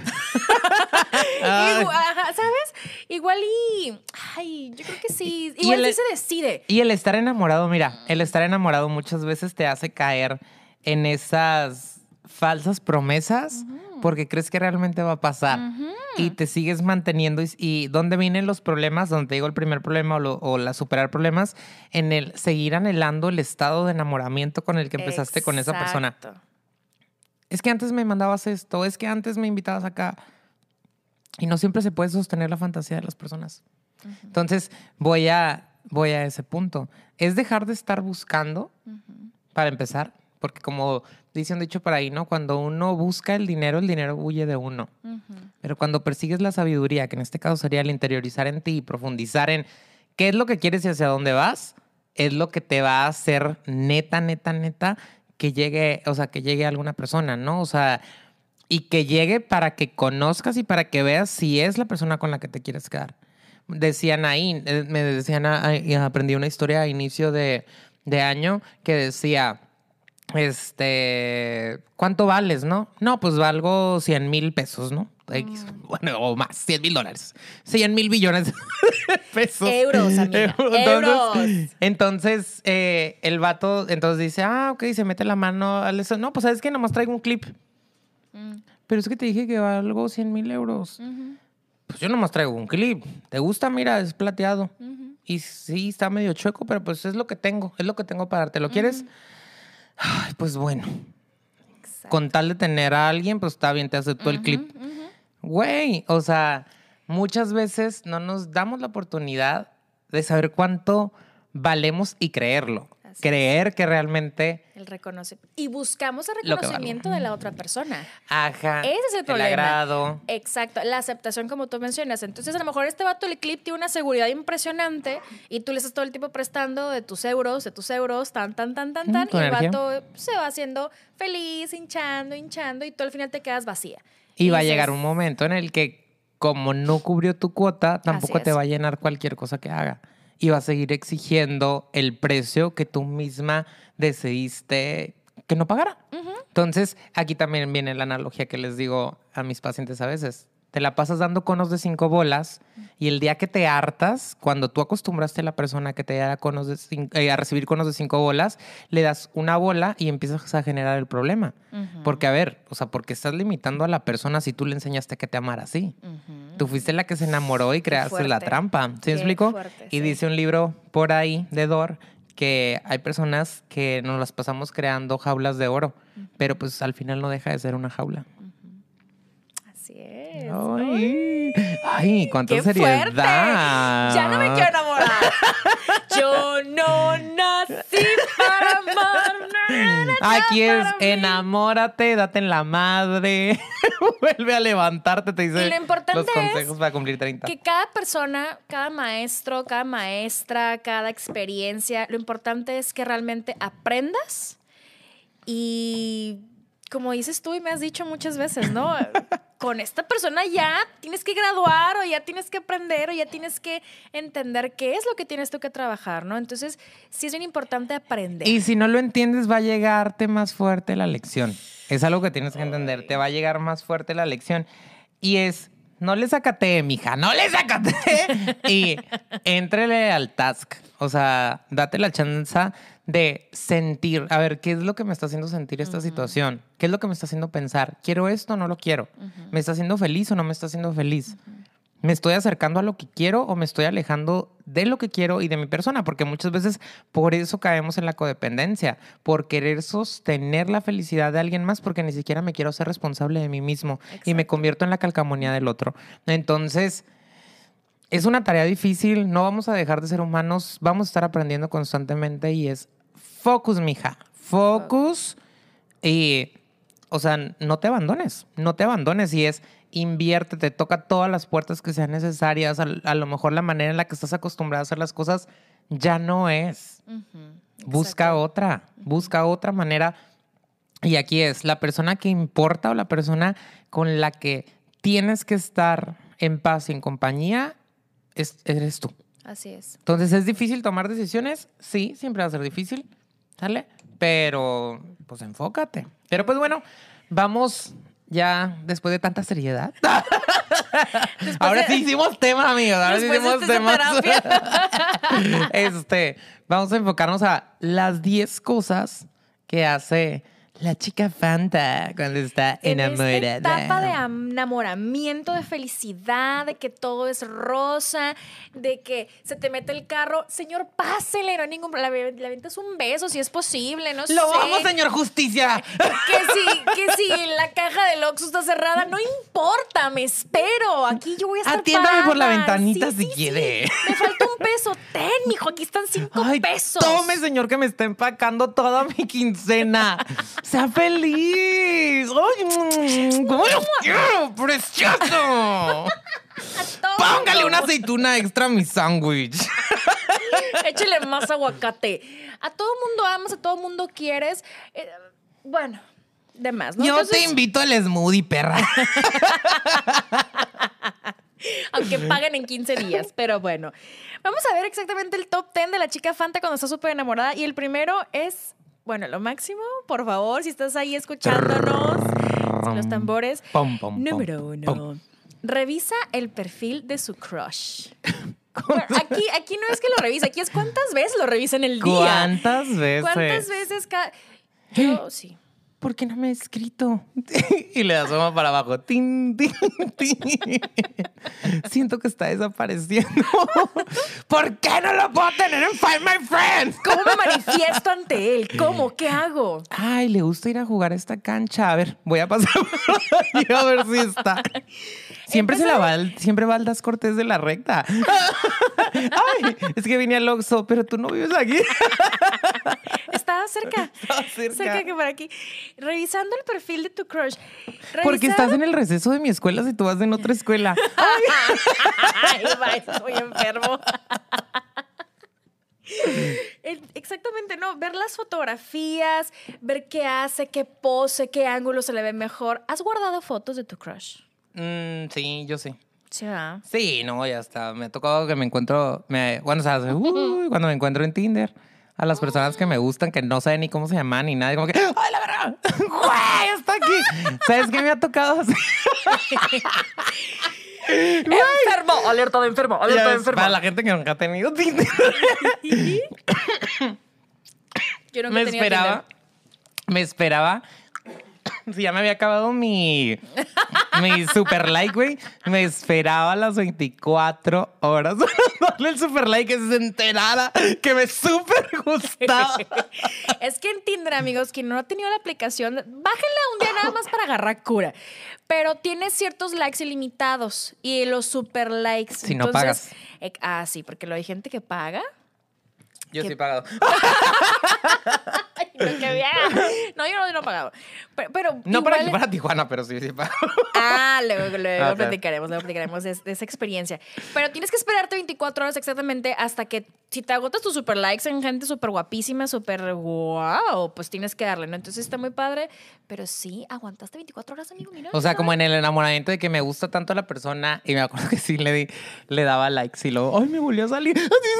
Igual, ajá, ¿sabes? Igual y... Ay, yo creo que sí. Igual y el, sí se decide. Y el estar enamorado, mira, el estar enamorado muchas veces te hace caer en esas falsas promesas uh-huh. porque crees que realmente va a pasar. Uh-huh. Y te sigues manteniendo. Y, y dónde vienen los problemas, donde te digo el primer problema o, lo, o la superar problemas, en el seguir anhelando el estado de enamoramiento con el que empezaste Exacto. con esa persona. Es que antes me mandabas esto, es que antes me invitabas acá. Y no siempre se puede sostener la fantasía de las personas. Uh-huh. Entonces, voy a, voy a ese punto. Es dejar de estar buscando uh-huh. para empezar. Porque como dicen dicho por ahí, ¿no? Cuando uno busca el dinero, el dinero huye de uno. Uh-huh. Pero cuando persigues la sabiduría, que en este caso sería el interiorizar en ti y profundizar en qué es lo que quieres y hacia dónde vas, es lo que te va a hacer neta, neta, neta, que llegue, o sea, que llegue a alguna persona, ¿no? O sea, y que llegue para que conozcas y para que veas si es la persona con la que te quieres quedar. Decían ahí, me decían, ahí, aprendí una historia a inicio de, de año que decía... Este, ¿cuánto vales, no? No, pues valgo cien mil pesos, ¿no? X, mm. Bueno, o más, cien mil dólares. cien mil billones de pesos. Euros, amiga. Entonces, Euros. Entonces, eh, el vato entonces dice, ah, ok, se mete la mano al eso. No, pues, ¿sabes qué? Nomás traigo un clip. Mm. Pero es que te dije que valgo cien mil euros. Uh-huh. Pues yo nomás traigo un clip. ¿Te gusta? Mira, es plateado. Uh-huh. Y sí, está medio chueco, pero pues es lo que tengo. Es lo que tengo para darte. ¿Lo uh-huh. quieres? Ay, pues bueno, Exacto. con tal de tener a alguien, pues está bien, te aceptó uh-huh, el clip. Güey, uh-huh. o sea, muchas veces no nos damos la oportunidad de saber cuánto valemos y creerlo. Así Creer es. que realmente... El reconocimiento. Y buscamos el reconocimiento de la otra persona. Ajá. Ese es el problema. El agrado. Exacto. La aceptación, como tú mencionas. Entonces, a lo mejor este vato, el clip, tiene una seguridad impresionante y tú le estás todo el tiempo prestando de tus euros, de tus euros, tan, tan, tan, tan, tan. Y el vato se va haciendo feliz, hinchando, hinchando y tú al final te quedas vacía. Y, y va dices, a llegar un momento en el que, como no cubrió tu cuota, tampoco te va a llenar cualquier cosa que haga. Y vas a seguir exigiendo el precio que tú misma decidiste que no pagara. Uh-huh. Entonces, aquí también viene la analogía que les digo a mis pacientes a veces. Te la pasas dando conos de cinco bolas uh-huh. y el día que te hartas, cuando tú acostumbraste a la persona que te diera conos de cinco, eh, a recibir conos de cinco bolas, le das una bola y empiezas a generar el problema. Uh-huh. Porque, a ver, o sea, porque estás limitando a la persona si tú le enseñaste que te amara así. Uh-huh. Tú fuiste la que se enamoró y creaste la trampa. ¿Sí me explico? Fuerte, y sí. dice un libro por ahí de Dor que hay personas que nos las pasamos creando jaulas de oro, uh-huh. pero pues al final no deja de ser una jaula. Ay, ay, cuánta qué seriedad. Fuerte. Ya no me quiero enamorar. Yo no nací para amar. Aquí es enamórate, date en la madre. Vuelve a levantarte, te dice. Y lo importante los consejos es para cumplir treinta. Que cada persona, cada maestro, cada maestra, cada experiencia, lo importante es que realmente aprendas y como dices tú y me has dicho muchas veces, ¿no? Con esta persona ya tienes que graduar o ya tienes que aprender o ya tienes que entender qué es lo que tienes tú que trabajar, ¿no? Entonces, sí es bien importante aprender. Y si no lo entiendes, va a llegarte más fuerte la lección. Es algo que tienes que entender. Ay. Te va a llegar más fuerte la lección. Y es, no le sacate, mija, no le sacate. Y éntrele al task. O sea, date la chance de sentir, a ver, ¿qué es lo que me está haciendo sentir esta uh-huh. situación? ¿Qué es lo que me está haciendo pensar? ¿Quiero esto o no lo quiero? Uh-huh. ¿Me está haciendo feliz o no me está haciendo feliz? Uh-huh. ¿Me estoy acercando a lo que quiero o me estoy alejando de lo que quiero y de mi persona? Porque muchas veces por eso caemos en la codependencia, por querer sostener la felicidad de alguien más porque ni siquiera me quiero ser responsable de mí mismo. Exacto. Y me convierto en la calcamonía del otro. Entonces... es una tarea difícil, no vamos a dejar de ser humanos, vamos a estar aprendiendo constantemente y es focus, mija, focus y, o sea, no te abandones, no te abandones y es inviértete, toca todas las puertas que sean necesarias, a, a lo mejor la manera en la que estás acostumbrada a hacer las cosas ya no es. Uh-huh. Busca otra, busca otra manera y aquí es la persona que importa o la persona con la que tienes que estar en paz y en compañía. Es, eres tú. Así es. Entonces, ¿es difícil tomar decisiones? Sí, siempre va a ser difícil, ¿sale? Pero, pues, enfócate. Pero, pues, bueno, vamos ya después de tanta seriedad. Después ahora de, sí hicimos tema, amigos. Ahora sí hicimos de temas. Este, vamos a enfocarnos a las diez cosas que hace la chica fanta cuando está enamorada. En esta etapa de enamoramiento, de felicidad, de que todo es rosa, de que se te mete el carro. Señor, pásele, no hay ningún problema. Le avientas un beso si es posible, no sé. ¡Lo vamos, señor Justicia! Que si, que si la caja del Oxxo está cerrada, no importa, me espero. Aquí yo voy a estar. Atiéndame parada por la ventanita, sí, si sí, quiere. Sí. Me falta un peso. Ten, mijo, aquí están cinco Ay, pesos. Tome, señor, que me está empacando toda mi quincena. ¡Sea feliz! ¡Ay, cómo los quiero! ¡Precioso! ¡Póngale una aceituna extra a mi sándwich! Échale más aguacate. A todo mundo amas, a todo mundo quieres. Eh, bueno, de más, ¿no? Yo Entonces... te invito al smoothie, perra. Aunque paguen en quince días, pero bueno. Vamos a ver exactamente el top diez de la chica fanta cuando está súper enamorada. Y el primero es... Bueno, lo máximo, por favor, si estás ahí escuchándonos, los tambores. Pom, pom, Número uno, pom. Revisa el perfil de su crush. Bueno, aquí, aquí no es que lo revise, aquí es cuántas veces lo revisa en el día. ¿Cuántas veces? ¿Cuántas veces? Ca... Yo, sí. ¿Por qué no me he escrito? Y le asoma para abajo. Tin, tin, tin. Siento que está desapareciendo. ¿Por qué no lo puedo tener en Find My Friends? ¿Cómo me manifiesto ante él? ¿Cómo? ¿Qué hago? Ay, le gusta ir a jugar a esta cancha. A ver, voy a pasar por a ver si está. Siempre Empecé... se la va, siempre va Aldaz Cortés de la recta. Ay, es que vine al Oxxo, pero tú no vives aquí. Estaba cerca. Estaba cerca. Cerca que por aquí. Revisando el perfil de tu crush. Revisar... Porque estás en el receso de mi escuela si tú vas en otra escuela. Ay, va, estoy enfermo. Exactamente, no. Ver las fotografías, ver qué hace, qué pose, qué ángulo se le ve mejor. ¿Has guardado fotos de tu crush? Mm, sí, yo sí. Sí, ¿verdad? Sí, no, ya está. Me ha tocado que me encuentro... Me, bueno, o sea, uy, cuando me encuentro en Tinder... A las personas que me gustan, que no saben ni cómo se llaman ni nada. Como que, ¡ay, la verdad! ¡Güey, está aquí! ¿Sabes qué me ha tocado así? ¡Enfermo! ¡Alerta de enfermo! ¡Alerta de enfermo! Para la gente que nunca ha tenido Tinder. Yo nunca he tenido Tinder. Me esperaba, me esperaba... Si ya me había acabado mi, mi super like, güey. Me esperaba las veinticuatro horas para darle el super like, que se enterara que me super gustaba. Es que en Tinder, amigos, quien no ha tenido la aplicación, bájenla un día nada más para agarrar cura. Pero tiene ciertos likes ilimitados y los super likes. Si entonces, no pagas. Eh, ah, sí, porque lo hay gente que paga. Yo estoy pagado. No, yo no, yo no he pagado. Pero, pero no para, es... para Tijuana, pero sí, sí pagado. Ah, luego, luego okay. platicaremos, luego platicaremos de, de esa experiencia. Pero tienes que esperarte veinticuatro horas exactamente hasta que, si te agotas tus super likes en gente súper guapísima, súper wow, pues tienes que darle, ¿no? Entonces está muy padre, pero sí, aguantaste veinticuatro horas, amigo, mira. O sea, como en el enamoramiento de que me gusta tanto la persona, y me acuerdo que sí le, di, le daba likes y luego, ¡ay, me volvió a salir! Así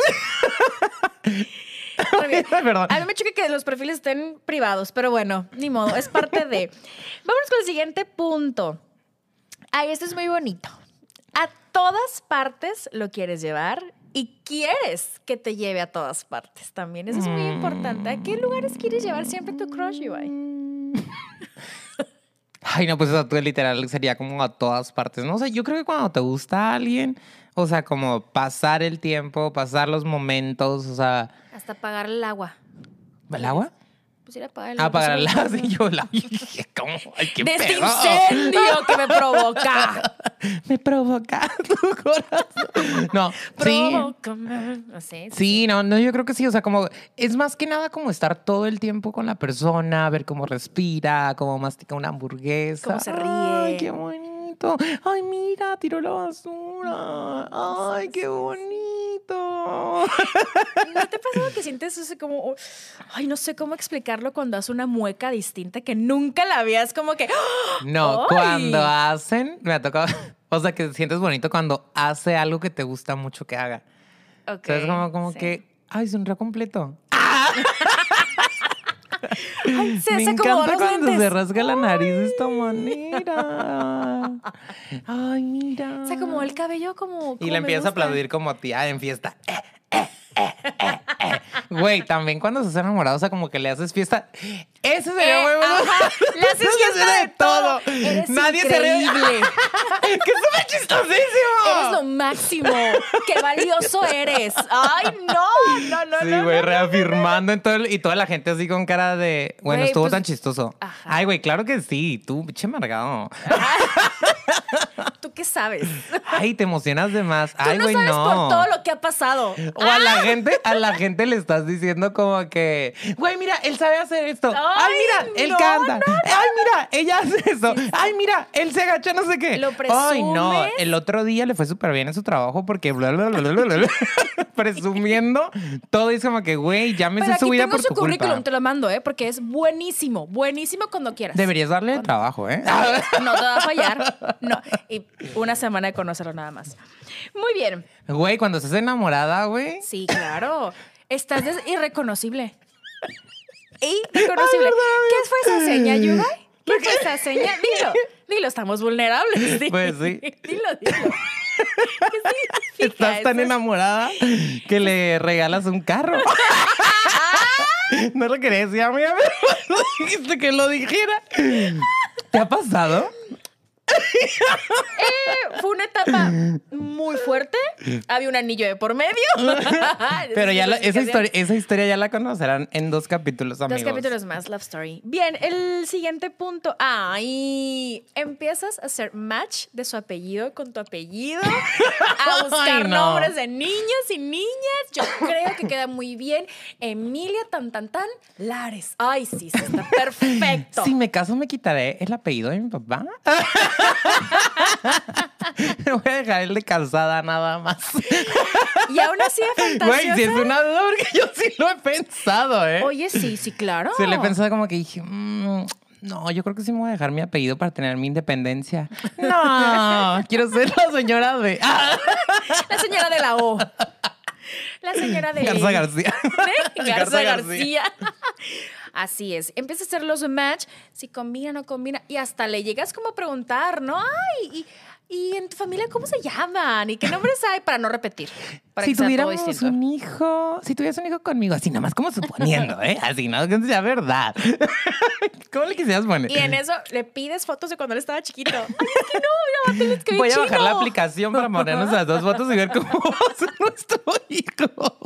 A mí me choca que los perfiles estén privados, pero bueno, ni modo, es parte de. Vámonos con el siguiente punto. Ay, esto es muy bonito. A todas partes lo quieres llevar y quieres que te lleve a todas partes también. Eso es muy importante. ¿A qué lugares quieres llevar siempre tu crush, Ibai? Ay, no, pues eso tú literal sería como a todas partes, ¿no? O sea, yo creo que cuando te gusta alguien, o sea, como pasar el tiempo, pasar los momentos, o sea... Hasta pagar el agua. ¿El agua? Pues ir a pagar el agua. A pagar el agua, sí, yo la... ¿Cómo? Ay, qué ¡de este incendio que me provoca! Me provoca tu corazón. No, provócame. Sí. No sé. Sí, sí, no, no, yo creo que sí. O sea, como... Es más que nada como estar todo el tiempo con la persona, ver cómo respira, cómo mastica una hamburguesa. Cómo se ríe. Ay, qué bonito. Ay, mira, tiró la basura. Ay, qué bonito. ¿No te pasa que sientes eso como... Ay, no sé cómo explicarlo cuando hace una mueca distinta que nunca la veas como que... No, ¡ay! Cuando hacen... Me ha tocado... O sea, que sientes bonito cuando hace algo que te gusta mucho que haga. Ok. Entonces, como, como sí. que, ay, es un re completo. ¡Ah! Ay, se, me se encanta cuando lentes. Se rasga la nariz ay. De esta manera. Ay, mira. Se acomodó el cabello como... como y le empieza a aplaudir como tía en fiesta. Eh, eh, eh, eh, eh. Güey, también cuando se están enamorados, o sea, como que le haces fiesta. Ese sería eh, muy bueno. Le haces fiesta de todo. Eres Nadie increíble. Se ríe. ¡Que súper chistosísimo! Eres lo máximo. ¡Qué valioso eres! ¡Ay, no! No, no, sí, no. Sí, güey, no, reafirmando no, en todo el, y toda la gente así con cara de... Bueno, wey, estuvo pues, tan chistoso. Ajá. Ay, güey, claro que sí. Tú, pinche amargado. ¿Tú qué sabes? Ay, te emocionas de más. Ay, güey, no. Tú no sabes no. por todo lo que ha pasado. O ah. a la gente, a la gente le estás diciendo como que... Güey, mira, él sabe hacer esto. Ay, ay mira, él no, canta. No, no, ay, mira, ella hace eso. Ay, mira, él se agacha no sé qué. Lo presumes. Ay, no. El otro día le fue súper bien en su trabajo porque... Bla, bla, bla, bla, bla, bla, presumiendo todo. Es como que, güey, ya me sé su vida por tu culpa. Pero aquí tengo su currículum, te lo mando, ¿eh? Porque es buenísimo. Buenísimo cuando quieras. Deberías darle cuando... trabajo, ¿eh? No te va a fallar. No. Y una semana de conocerlo nada más. Muy bien. Güey, cuando estás enamorada, güey. Sí, claro. Estás irreconocible. Irreconocible. ¿Qué fue esa seña, Yuga? ¿Qué fue esa seña? Dilo, dilo, estamos vulnerables. Dilo. Pues sí. Dilo, dilo. ¿Qué Estás eso? Tan enamorada que le regalas un carro. No lo quería decir, amiga, pero dijiste que lo dijera. ¿Te ha pasado? Eh, fue una etapa muy fuerte. Había un anillo de por medio. Pero ya la, esa, historia, esa historia ya la conocerán en dos capítulos, amigos. Dos capítulos más, Love Story. Bien, el siguiente punto. Ay, empiezas a hacer match de su apellido con tu apellido. A buscar Ay, no. nombres de niños y niñas. Yo creo que queda muy bien. Emilia tan tan tan Lares. Ay, sí, sí, está perfecto. Si me caso me quitaré el apellido de mi papá. No voy a dejar el de calzada nada más. Y aún así es fantasiosa. Güey, si es una duda porque yo sí lo he pensado, ¿eh? Oye, sí, sí, claro. Se le he pensado como que dije, mmm, no, yo creo que sí me voy a dejar mi apellido para tener mi independencia. No, quiero ser la señora de... Ah. La señora de la O. La señora de... Garza García. ¿Eh? Garza García. García. Así es. Empieza a hacer los match, si combina o no combina. Y hasta le llegas como a preguntar, ¿no? Ay, y, y en tu familia, ¿cómo se llaman? ¿Y qué nombres hay? Para no repetir. Para si tuviéramos un hijo, si tuvieras un hijo conmigo, así nada más como suponiendo, ¿eh? Así nada más que sea verdad. ¿Cómo le quisieras poner? Y en eso le pides fotos de cuando él estaba chiquito. Ay, es que no, mira, es que voy a bajar chino. La aplicación para ponernos las dos fotos y ver cómo es nuestro hijo.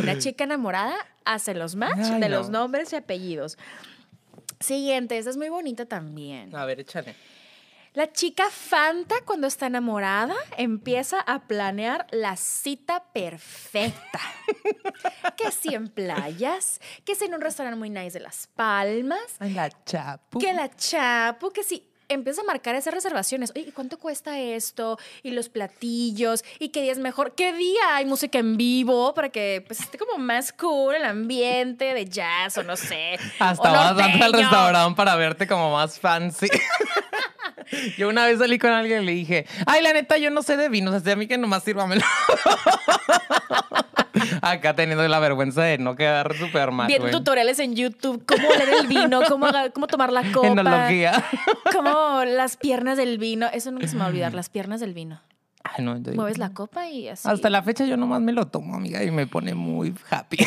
Una chica enamorada hace los match Ay, de no. los nombres y apellidos. Siguiente, esta es muy bonita también. A ver, échale. La chica Fanta, cuando está enamorada, empieza a planear la cita perfecta. Que si en playas, que si en un restaurante muy nice de Las Palmas. Ay, la Chapu. Que la Chapu, que si... Empieza a marcar esas reservaciones. Oye, ¿y cuánto cuesta esto? Y los platillos. ¿Y qué día es mejor? ¿Qué día hay música en vivo? Para que pues, esté como más cool el ambiente de jazz o no sé. Hasta vas dando al restaurante para verte como más fancy. Yo una vez salí con alguien y le dije, ay, la neta, yo no sé de vinos, así a mí que nomás sírvamelo. Acá teniendo la vergüenza de no quedar súper mal. Viendo tutoriales en YouTube, cómo leer el vino, cómo, cómo tomar la copa. Enología. Cómo las piernas del vino. Eso nunca se me va a olvidar, las piernas del vino. Ay, no, entonces, mueves la copa y así. Hasta la fecha yo nomás me lo tomo, amiga, y me pone muy happy.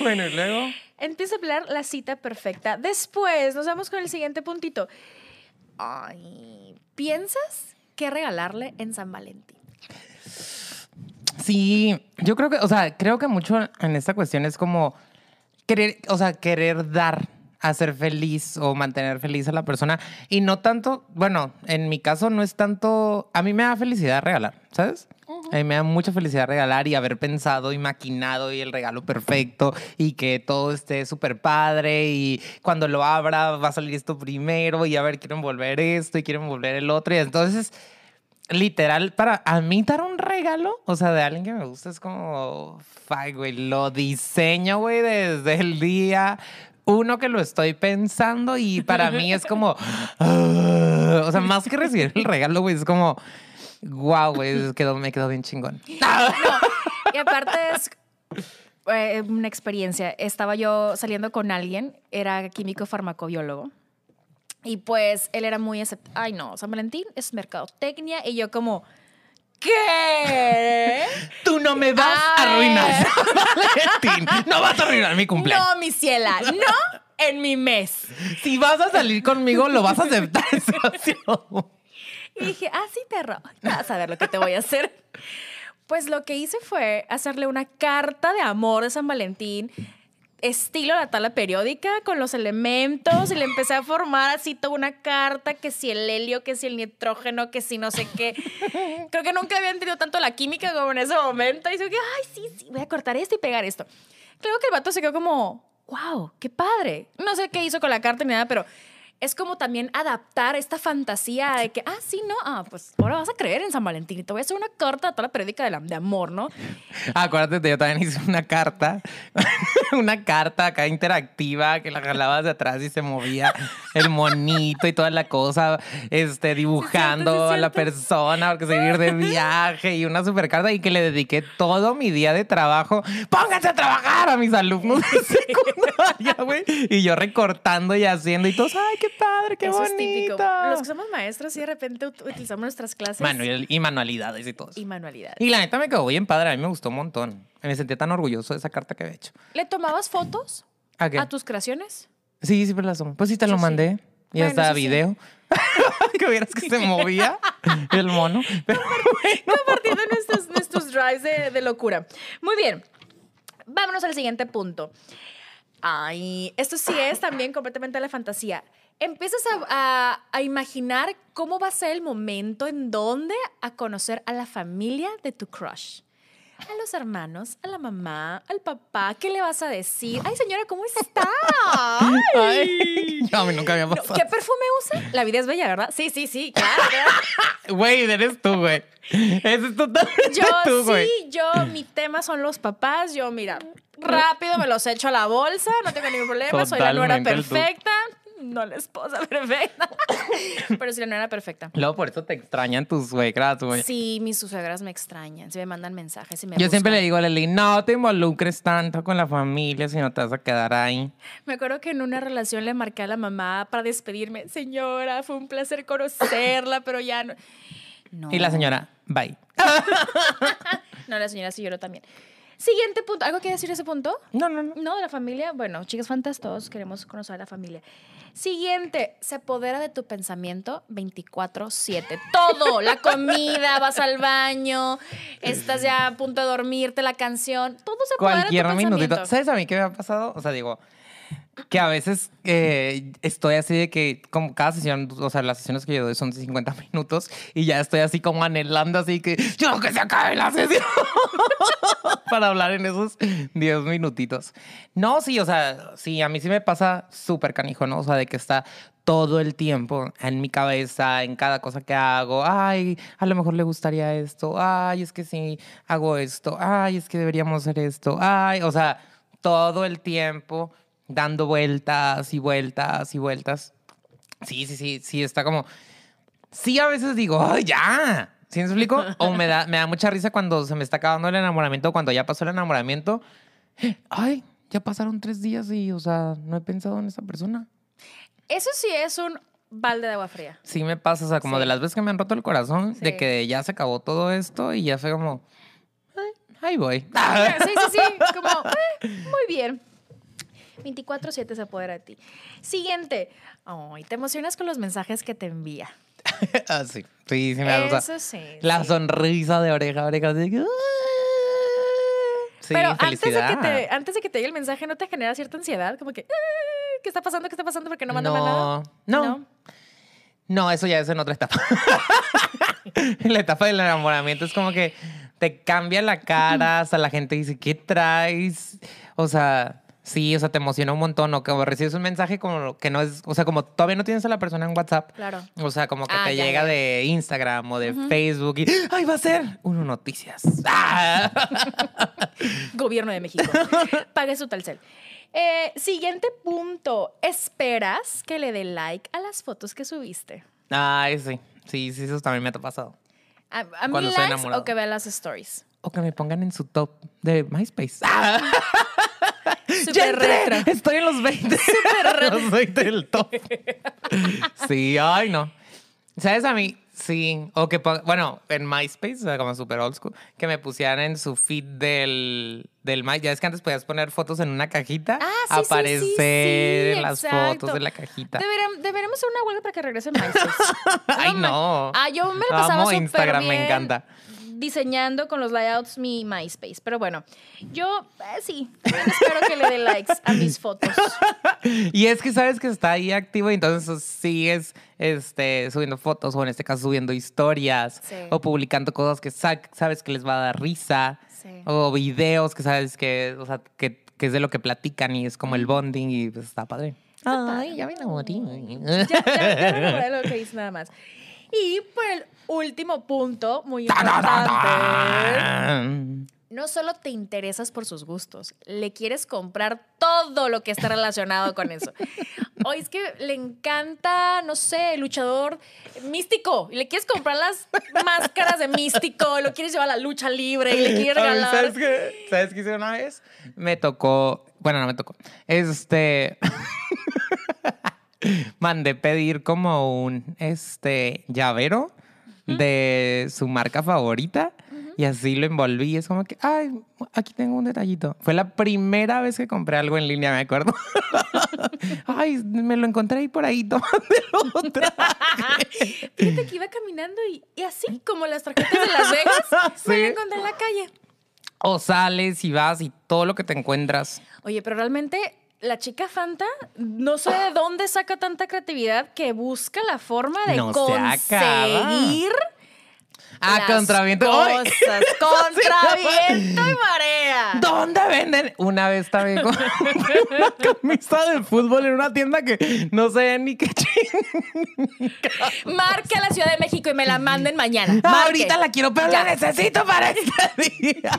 Bueno, y luego... Empieza a hablar la cita perfecta. Después nos vamos con el siguiente puntito. Ay, ¿piensas qué regalarle en San Valentín? Sí, yo creo que, o sea, creo que mucho en esta cuestión es como querer, o sea, querer dar, hacer feliz o mantener feliz a la persona. Y no tanto, bueno, en mi caso no es tanto, a mí me da felicidad regalar, ¿sabes? Uh-huh. A mí me da mucha felicidad regalar y haber pensado y maquinado y el regalo perfecto y que todo esté súper padre y cuando lo abra va a salir esto primero y a ver, quiero envolver esto y quiero envolver el otro. Y entonces... Literal, para a mí dar un regalo, o sea, de alguien que me gusta es como, fuck, güey, lo diseño, güey, desde el día uno que lo estoy pensando y para mí es como, uh, o sea, más que recibir el regalo, güey, es como, Guau, güey, quedó, me quedó bien chingón. No, y aparte es eh, una experiencia. Estaba yo saliendo con alguien, era químico farmacobiólogo. Y pues él era muy acept... Ay, no, San Valentín es mercadotecnia. Y yo como, ¿qué? Tú no me vas Ay. a arruinar, Valentín. No vas a arruinar mi cumpleaños. No, mi ciela, no en mi mes. Si vas a salir conmigo, lo vas a aceptar. Y dije, ah, sí, perro, vas a ver lo que te voy a hacer. Pues lo que hice fue hacerle una carta de amor de San Valentín, estilo la tabla periódica, con los elementos, y le empecé a formar así toda una carta, que si el helio, que si el nitrógeno, que si no sé qué. Creo que nunca habían tenido tanto la química como en ese momento. Y yo dije, ay, sí, sí, voy a cortar esto y pegar esto. Creo que el vato se quedó como, wow, qué padre. No sé qué hizo con la carta ni nada, pero es como también adaptar esta fantasía de que, ah, sí, no, ah, pues ahora vas a creer en San Valentín y te voy a hacer una carta a toda la periódica de, la, de amor, ¿no? Ah, acuérdate, yo también hice una carta, una carta acá interactiva que la jalabas de atrás y se movía el monito y toda la cosa, este, dibujando sí, sí, sí, a la persona porque se iba a ir de viaje, y una super carta, y que le dediqué todo mi día de trabajo. ¡Pónganse a trabajar a mis alumnos de secundaria, güey! Y yo recortando y haciendo y todos, ¡ay, qué padre, qué Eso bonito! Es típico. Los que somos maestros y de repente utilizamos nuestras clases. Manual, y manualidades y todo. Y manualidades. Y la neta me quedó bien padre, a mí me gustó un montón. Me sentí tan orgulloso de esa carta que había hecho. ¿Le tomabas fotos a, qué? a tus creaciones? Sí, siempre las tomo. Pues sí, te lo sí, mandé. Sí. Y bueno, hasta sí, video. Sí. Que vieras que se movía el mono. Pero bueno. Compartiendo nuestros, nuestros drives de, de locura. Muy bien. Vámonos al siguiente punto. Ay, esto sí es también completamente la fantasía. Empiezas a, a, a imaginar cómo va a ser el momento en donde a conocer a la familia de tu crush. A los hermanos, a la mamá, al papá. ¿Qué le vas a decir? Ay, señora, ¿cómo está? Ay. Ay, no, a mí nunca había pasado. ¿Qué perfume usa? La vida es bella, ¿verdad? Sí, sí, sí, claro. Güey, eres tú, güey. Eres totalmente yo, tú, güey. Yo sí, yo, mi tema son los papás. Yo, mira, rápido me los echo a la bolsa. No tengo ningún problema. Totalmente soy la nuera perfecta. No la esposa perfecta. Pero si la no era perfecta. Luego por eso te extrañan tus suegras, güey. Sí, mis suegras me extrañan. Si me mandan mensajes y me Yo buscan. Siempre le digo a Leli, no te involucres tanto con la familia si no te vas a quedar ahí. Me acuerdo que en una relación le marqué a la mamá para despedirme. Señora, fue un placer conocerla, pero ya no. no. Y la señora, bye. No, la señora sí lloró también. Siguiente punto. ¿Algo que decir de ese punto? No, no, no. No, de la familia. Bueno, chicas fantas, todos queremos conocer a la familia. Siguiente. Se apodera de tu pensamiento veinticuatro siete. Todo. La comida, vas al baño, estás ya a punto de dormirte, la canción. Todo se apodera Cualquier de tu minutito. pensamiento. ¿Sabes a mí qué me ha pasado? O sea, digo, que a veces eh, estoy así de que como cada sesión, o sea, las sesiones que yo doy son de cincuenta minutos y ya estoy así como anhelando así que yo que se acabe la sesión para hablar en esos diez minutitos. No, sí, o sea, sí, a mí sí me pasa súper canijo, ¿no? O sea, de que está todo el tiempo en mi cabeza, en cada cosa que hago. Ay, a lo mejor le gustaría esto. Ay, es que sí, hago esto. Ay, es que deberíamos hacer esto. Ay, o sea, todo el tiempo dando vueltas y vueltas y vueltas. Sí, sí, sí, sí, está como... Sí, a veces digo, ¡ay, ya! ¿Sí me explico? O me da, me da mucha risa cuando se me está acabando el enamoramiento, cuando ya pasó el enamoramiento. ¡Ay, ya pasaron tres días y, o sea, no he pensado en esa persona! Eso sí es un balde de agua fría. Sí me pasa, o sea, como sí. de las veces que me han roto el corazón, sí. de que ya se acabó todo esto y ya fue como... ¡Ahí voy! Sí, sí, sí, como... Eh, muy bien. veinticuatro siete se apodera de ti. Siguiente. Ay, oh, te emocionas con los mensajes que te envía. Ah, sí. Sí, sí me gusta. Eso sí. La sí. sonrisa de oreja a oreja. Así. Sí, pero felicidad. Antes de, que te, antes de que te llegue el mensaje, ¿no te genera cierta ansiedad? Como que, ¿qué está pasando? ¿Qué está pasando? Porque no mandan no, nada. No, no. No, eso ya es en otra etapa. La etapa del enamoramiento es como que te cambia la cara. O sea, la gente dice, ¿qué traes? O sea... Sí, o sea, te emociona un montón, o que recibes un mensaje como que no es, o sea, como todavía no tienes a la persona en WhatsApp. Claro. O sea, como que ah, te ya, llega ya. de Instagram o de uh-huh. Facebook y ¡ay, va a ser! Uno Noticias. ¡Ah! Gobierno de México. Pague su Telcel. Eh, siguiente punto. ¿Esperas que le dé like a las fotos que subiste? Ay, sí. Sí, sí, eso también me ha pasado. A, a mí likes o que vea las stories. O que me pongan en su top de MySpace. ¡Ah! ¡Ya entré! Estoy en los veinte. Los veinte del top. Sí, ay, no. ¿Sabes a mí? Sí. O que, bueno, en MySpace, o sea, como super old school, que me pusieran en su feed del... del MySpace. Ya es que antes podías poner fotos en una cajita. Ah, sí, aparecer sí, sí, sí, en las exacto. fotos de la cajita. Deberíamos, deberíamos hacer una huelga para que regrese el MySpace. Ay, no. Ah, yo me lo pasaba súper Instagram, bien me encanta. Diseñando con los layouts mi MySpace. Pero bueno, yo eh, sí, espero que le dé likes a mis fotos. Y es que sabes que está ahí activo y entonces sigues este, subiendo fotos o en este caso subiendo historias sí. o publicando cosas que sabes que les va a dar risa sí. o videos que sabes que, o sea, que, que es de lo que platican y es como el bonding y pues está padre. Está Ay, padre. Ya me enamoré. Ya, ya, ya me enamoré de lo que hice nada más. Y por el último punto, muy importante, no solo te interesas por sus gustos, le quieres comprar todo lo que está relacionado con eso. O es que le encanta, no sé, luchador místico, y le quieres comprar las máscaras de místico, lo quieres llevar a la lucha libre y le quieres regalar. ¿Sabes qué? ¿Sabes qué hice una vez? Me tocó, bueno, no me tocó, este... mandé pedir como un este, llavero uh-huh. de su marca favorita uh-huh. y así lo envolví. Es como que, ay, aquí tengo un detallito. Fue la primera vez que compré algo en línea, me acuerdo. Ay, me lo encontré ahí por ahí tomándolo. Fíjate que iba caminando y, y así como las tarjetas de Las Vegas, ¿sí? Me lo encontré en la calle. O sales y vas y todo lo que te encuentras. Oye, pero realmente... La chica Fanta, no sé de dónde saca tanta creatividad que busca la forma de no conseguir ah, las contraviento. cosas. Contraviento y marea. ¿Dónde venden? Una vez también compré una camisa de fútbol en una tienda que no sé ni qué chingada. Marque a la Ciudad de México y me la manden mañana. Marque. Ahorita la quiero, pero ya. La necesito para este día.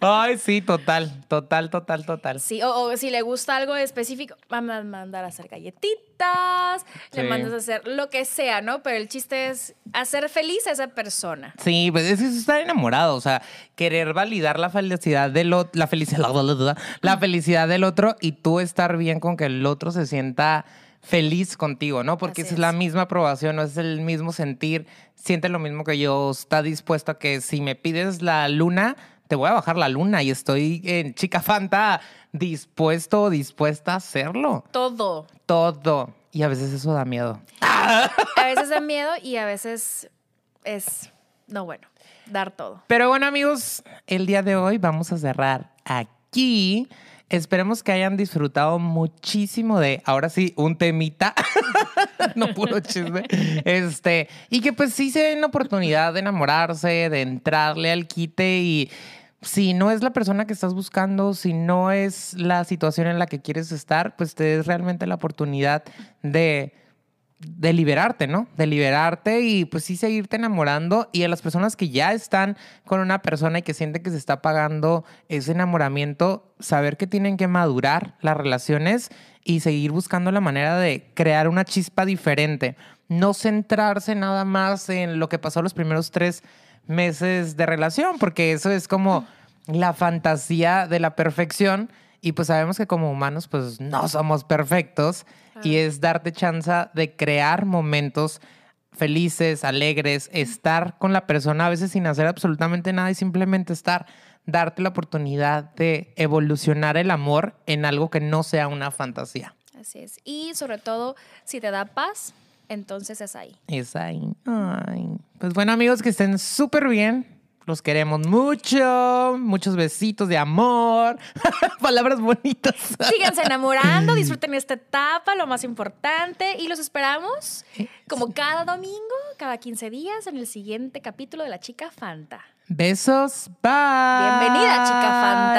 Ay, sí, total, total, total, total. Sí, o, o si le gusta algo específico, van a mandar a hacer galletitas, sí. Le mandas a hacer lo que sea, ¿no? Pero el chiste es hacer feliz a esa persona. Sí, pues es estar enamorado, o sea, querer validar la felicidad del otro, la felicidad, la felicidad del otro y tú estar bien con que el otro se sienta feliz contigo, ¿no? Porque es, es la misma aprobación, no es el mismo sentir, siente lo mismo que yo, está dispuesto a que si me pides la luna... te voy a bajar la luna y estoy en Chica Fanta dispuesto o dispuesta a hacerlo. Todo. Todo. Y a veces eso da miedo. A veces da miedo y a veces es, no bueno, dar todo. Pero bueno, amigos, el día de hoy vamos a cerrar aquí. Esperemos que hayan disfrutado muchísimo de, ahora sí, un temita, no puro chisme, este, y que pues sí se den la oportunidad de enamorarse, de entrarle al quite y... si no es la persona que estás buscando, si no es la situación en la que quieres estar, pues te des realmente la oportunidad de, de liberarte, ¿no? De liberarte y pues sí seguirte enamorando. Y a las personas que ya están con una persona y que sienten que se está pagando ese enamoramiento, saber que tienen que madurar las relaciones y seguir buscando la manera de crear una chispa diferente. No centrarse nada más en lo que pasó los primeros tres meses de relación, porque eso es como la fantasía de la perfección y pues sabemos que como humanos pues no somos perfectos ah. y es darte chance de crear momentos felices, alegres, estar con la persona a veces sin hacer absolutamente nada y simplemente estar, darte la oportunidad de evolucionar el amor en algo que no sea una fantasía. Así es, y sobre todo si te da paz, entonces es ahí. Es ahí. Ay. Pues bueno, amigos, que estén súper bien. Los queremos mucho. Muchos besitos de amor. Palabras bonitas. Síganse enamorando. Disfruten esta etapa, lo más importante. Y los esperamos como cada domingo, cada quince días, en el siguiente capítulo de La Chica Fanta. Besos. Bye. Bienvenida, Chica Fanta.